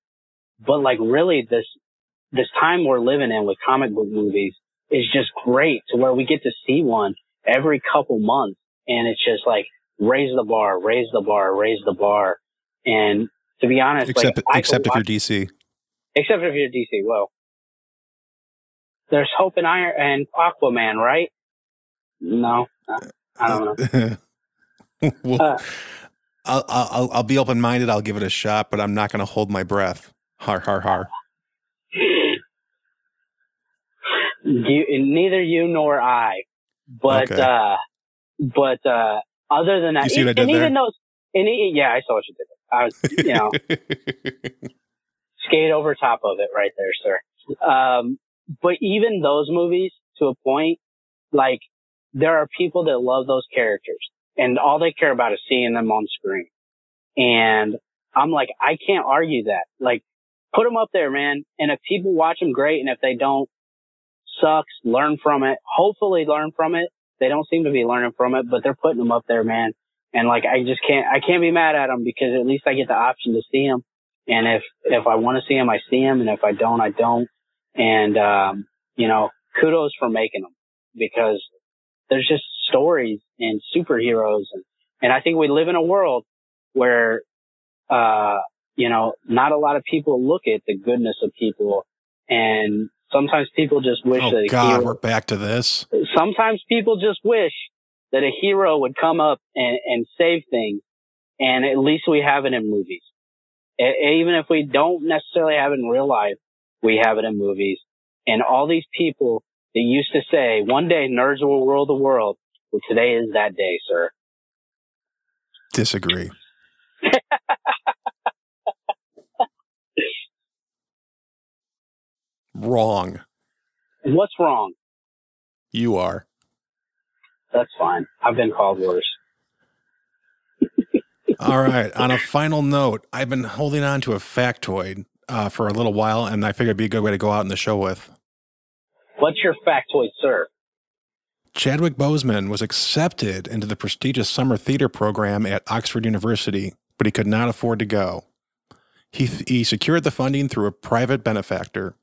But, like, really, this time we're living in with comic book movies is just great, to where we get to see one every couple months. And it's just like, raise the bar, raise the bar, raise the bar. And to be honest, except if you're DC, well, there's hope in Iron and Aquaman, right? No, I don't know. Well, I'll be open minded. I'll give it a shot, but I'm not going to hold my breath. Har har har. Neither you nor I, but. Okay. But other than that, I saw what you did. I was, you know, skate over top of it right there, sir. But even those movies, to a point, like, there are people that love those characters and all they care about is seeing them on screen. And I'm like, I can't argue that. Like, put them up there, man. And if people watch them, great. And if they don't, sucks. Learn from it. Hopefully learn from it. They don't seem to be learning from it, but they're putting them up there, man. And like, I can't be mad at them, because at least I get the option to see them. And if I want to see them, I see them. And if I don't, I don't. And, you know, kudos for making them, because there's just stories and superheroes. And I think we live in a world where, you know, not a lot of people look at the goodness of people, and sometimes people just wish that a hero, we're back to this. Sometimes people just wish that a hero would come up and save things, and at least we have it in movies. Even if we don't necessarily have it in real life, We have it in movies. And all these people that used to say, one day nerds will rule the world. Well, today is that day, sir. Disagree. Wrong. What's wrong? You are. That's fine. I've been called worse. All right. On a final note, I've been holding on to a factoid for a little while, and I figured it'd be a good way to go out in the show with. What's your factoid, sir? Chadwick Boseman was accepted into the prestigious summer theater program at Oxford University, but he could not afford to go. He secured the funding through a private benefactor.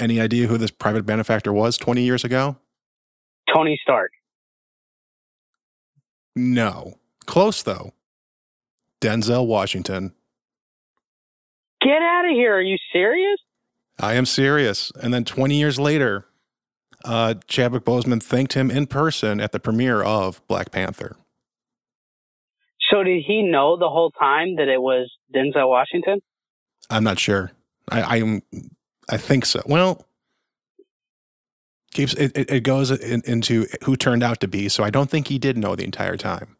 Any idea who this private benefactor was 20 years ago? Tony Stark. No. Close, though. Denzel Washington. Get out of here. Are you serious? I am serious. And then 20 years later, Chadwick Boseman thanked him in person at the premiere of Black Panther. So did he know the whole time that it was Denzel Washington? I'm not sure. I think so. Well, it goes into who turned out to be, so I don't think he did know the entire time.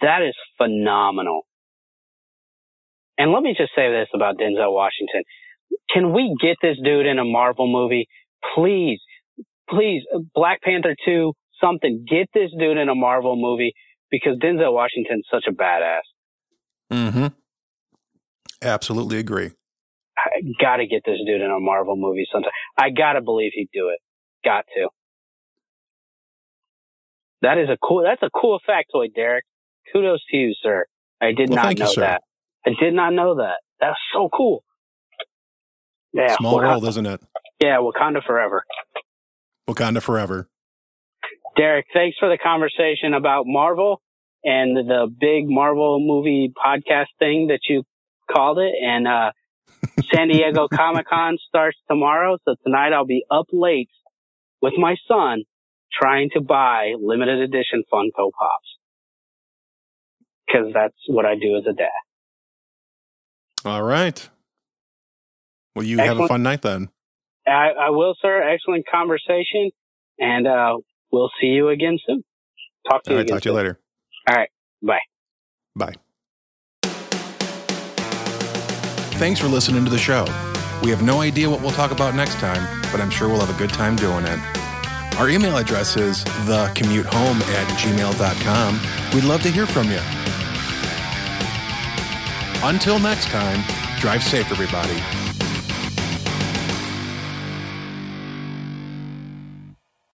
That is phenomenal. And let me just say this about Denzel Washington. Can we get this dude in a Marvel movie? Please, please, Black Panther 2, something. Get this dude in a Marvel movie because Denzel Washington's such a badass. Mm-hmm. Absolutely agree. I got to get this dude in a Marvel movie sometime. I got to believe he'd do it. Got to. That's a cool factoid, Derek. Kudos to you, sir. I did not know that. I did not know that. That's so cool. Yeah, small world, isn't it? Yeah, Wakanda forever. Wakanda forever. Derek, thanks for the conversation about Marvel and the big Marvel movie podcast thing that you called it. And San Diego Comic-Con starts tomorrow, so tonight I'll be up late with my son trying to buy limited edition Funko Pops. Because that's what I do as a dad. All right. Well, you Excellent. Have a fun night then. I will, sir. Excellent conversation. And we'll see you again soon. Talk to All you right, again talk soon. To you later. All right. Bye. Bye. Thanks for listening to the show. We have no idea what we'll talk about next time, but I'm sure we'll have a good time doing it. Our email address is thecommuteHome@gmail.com. We'd love to hear from you. Until next time, drive safe, everybody.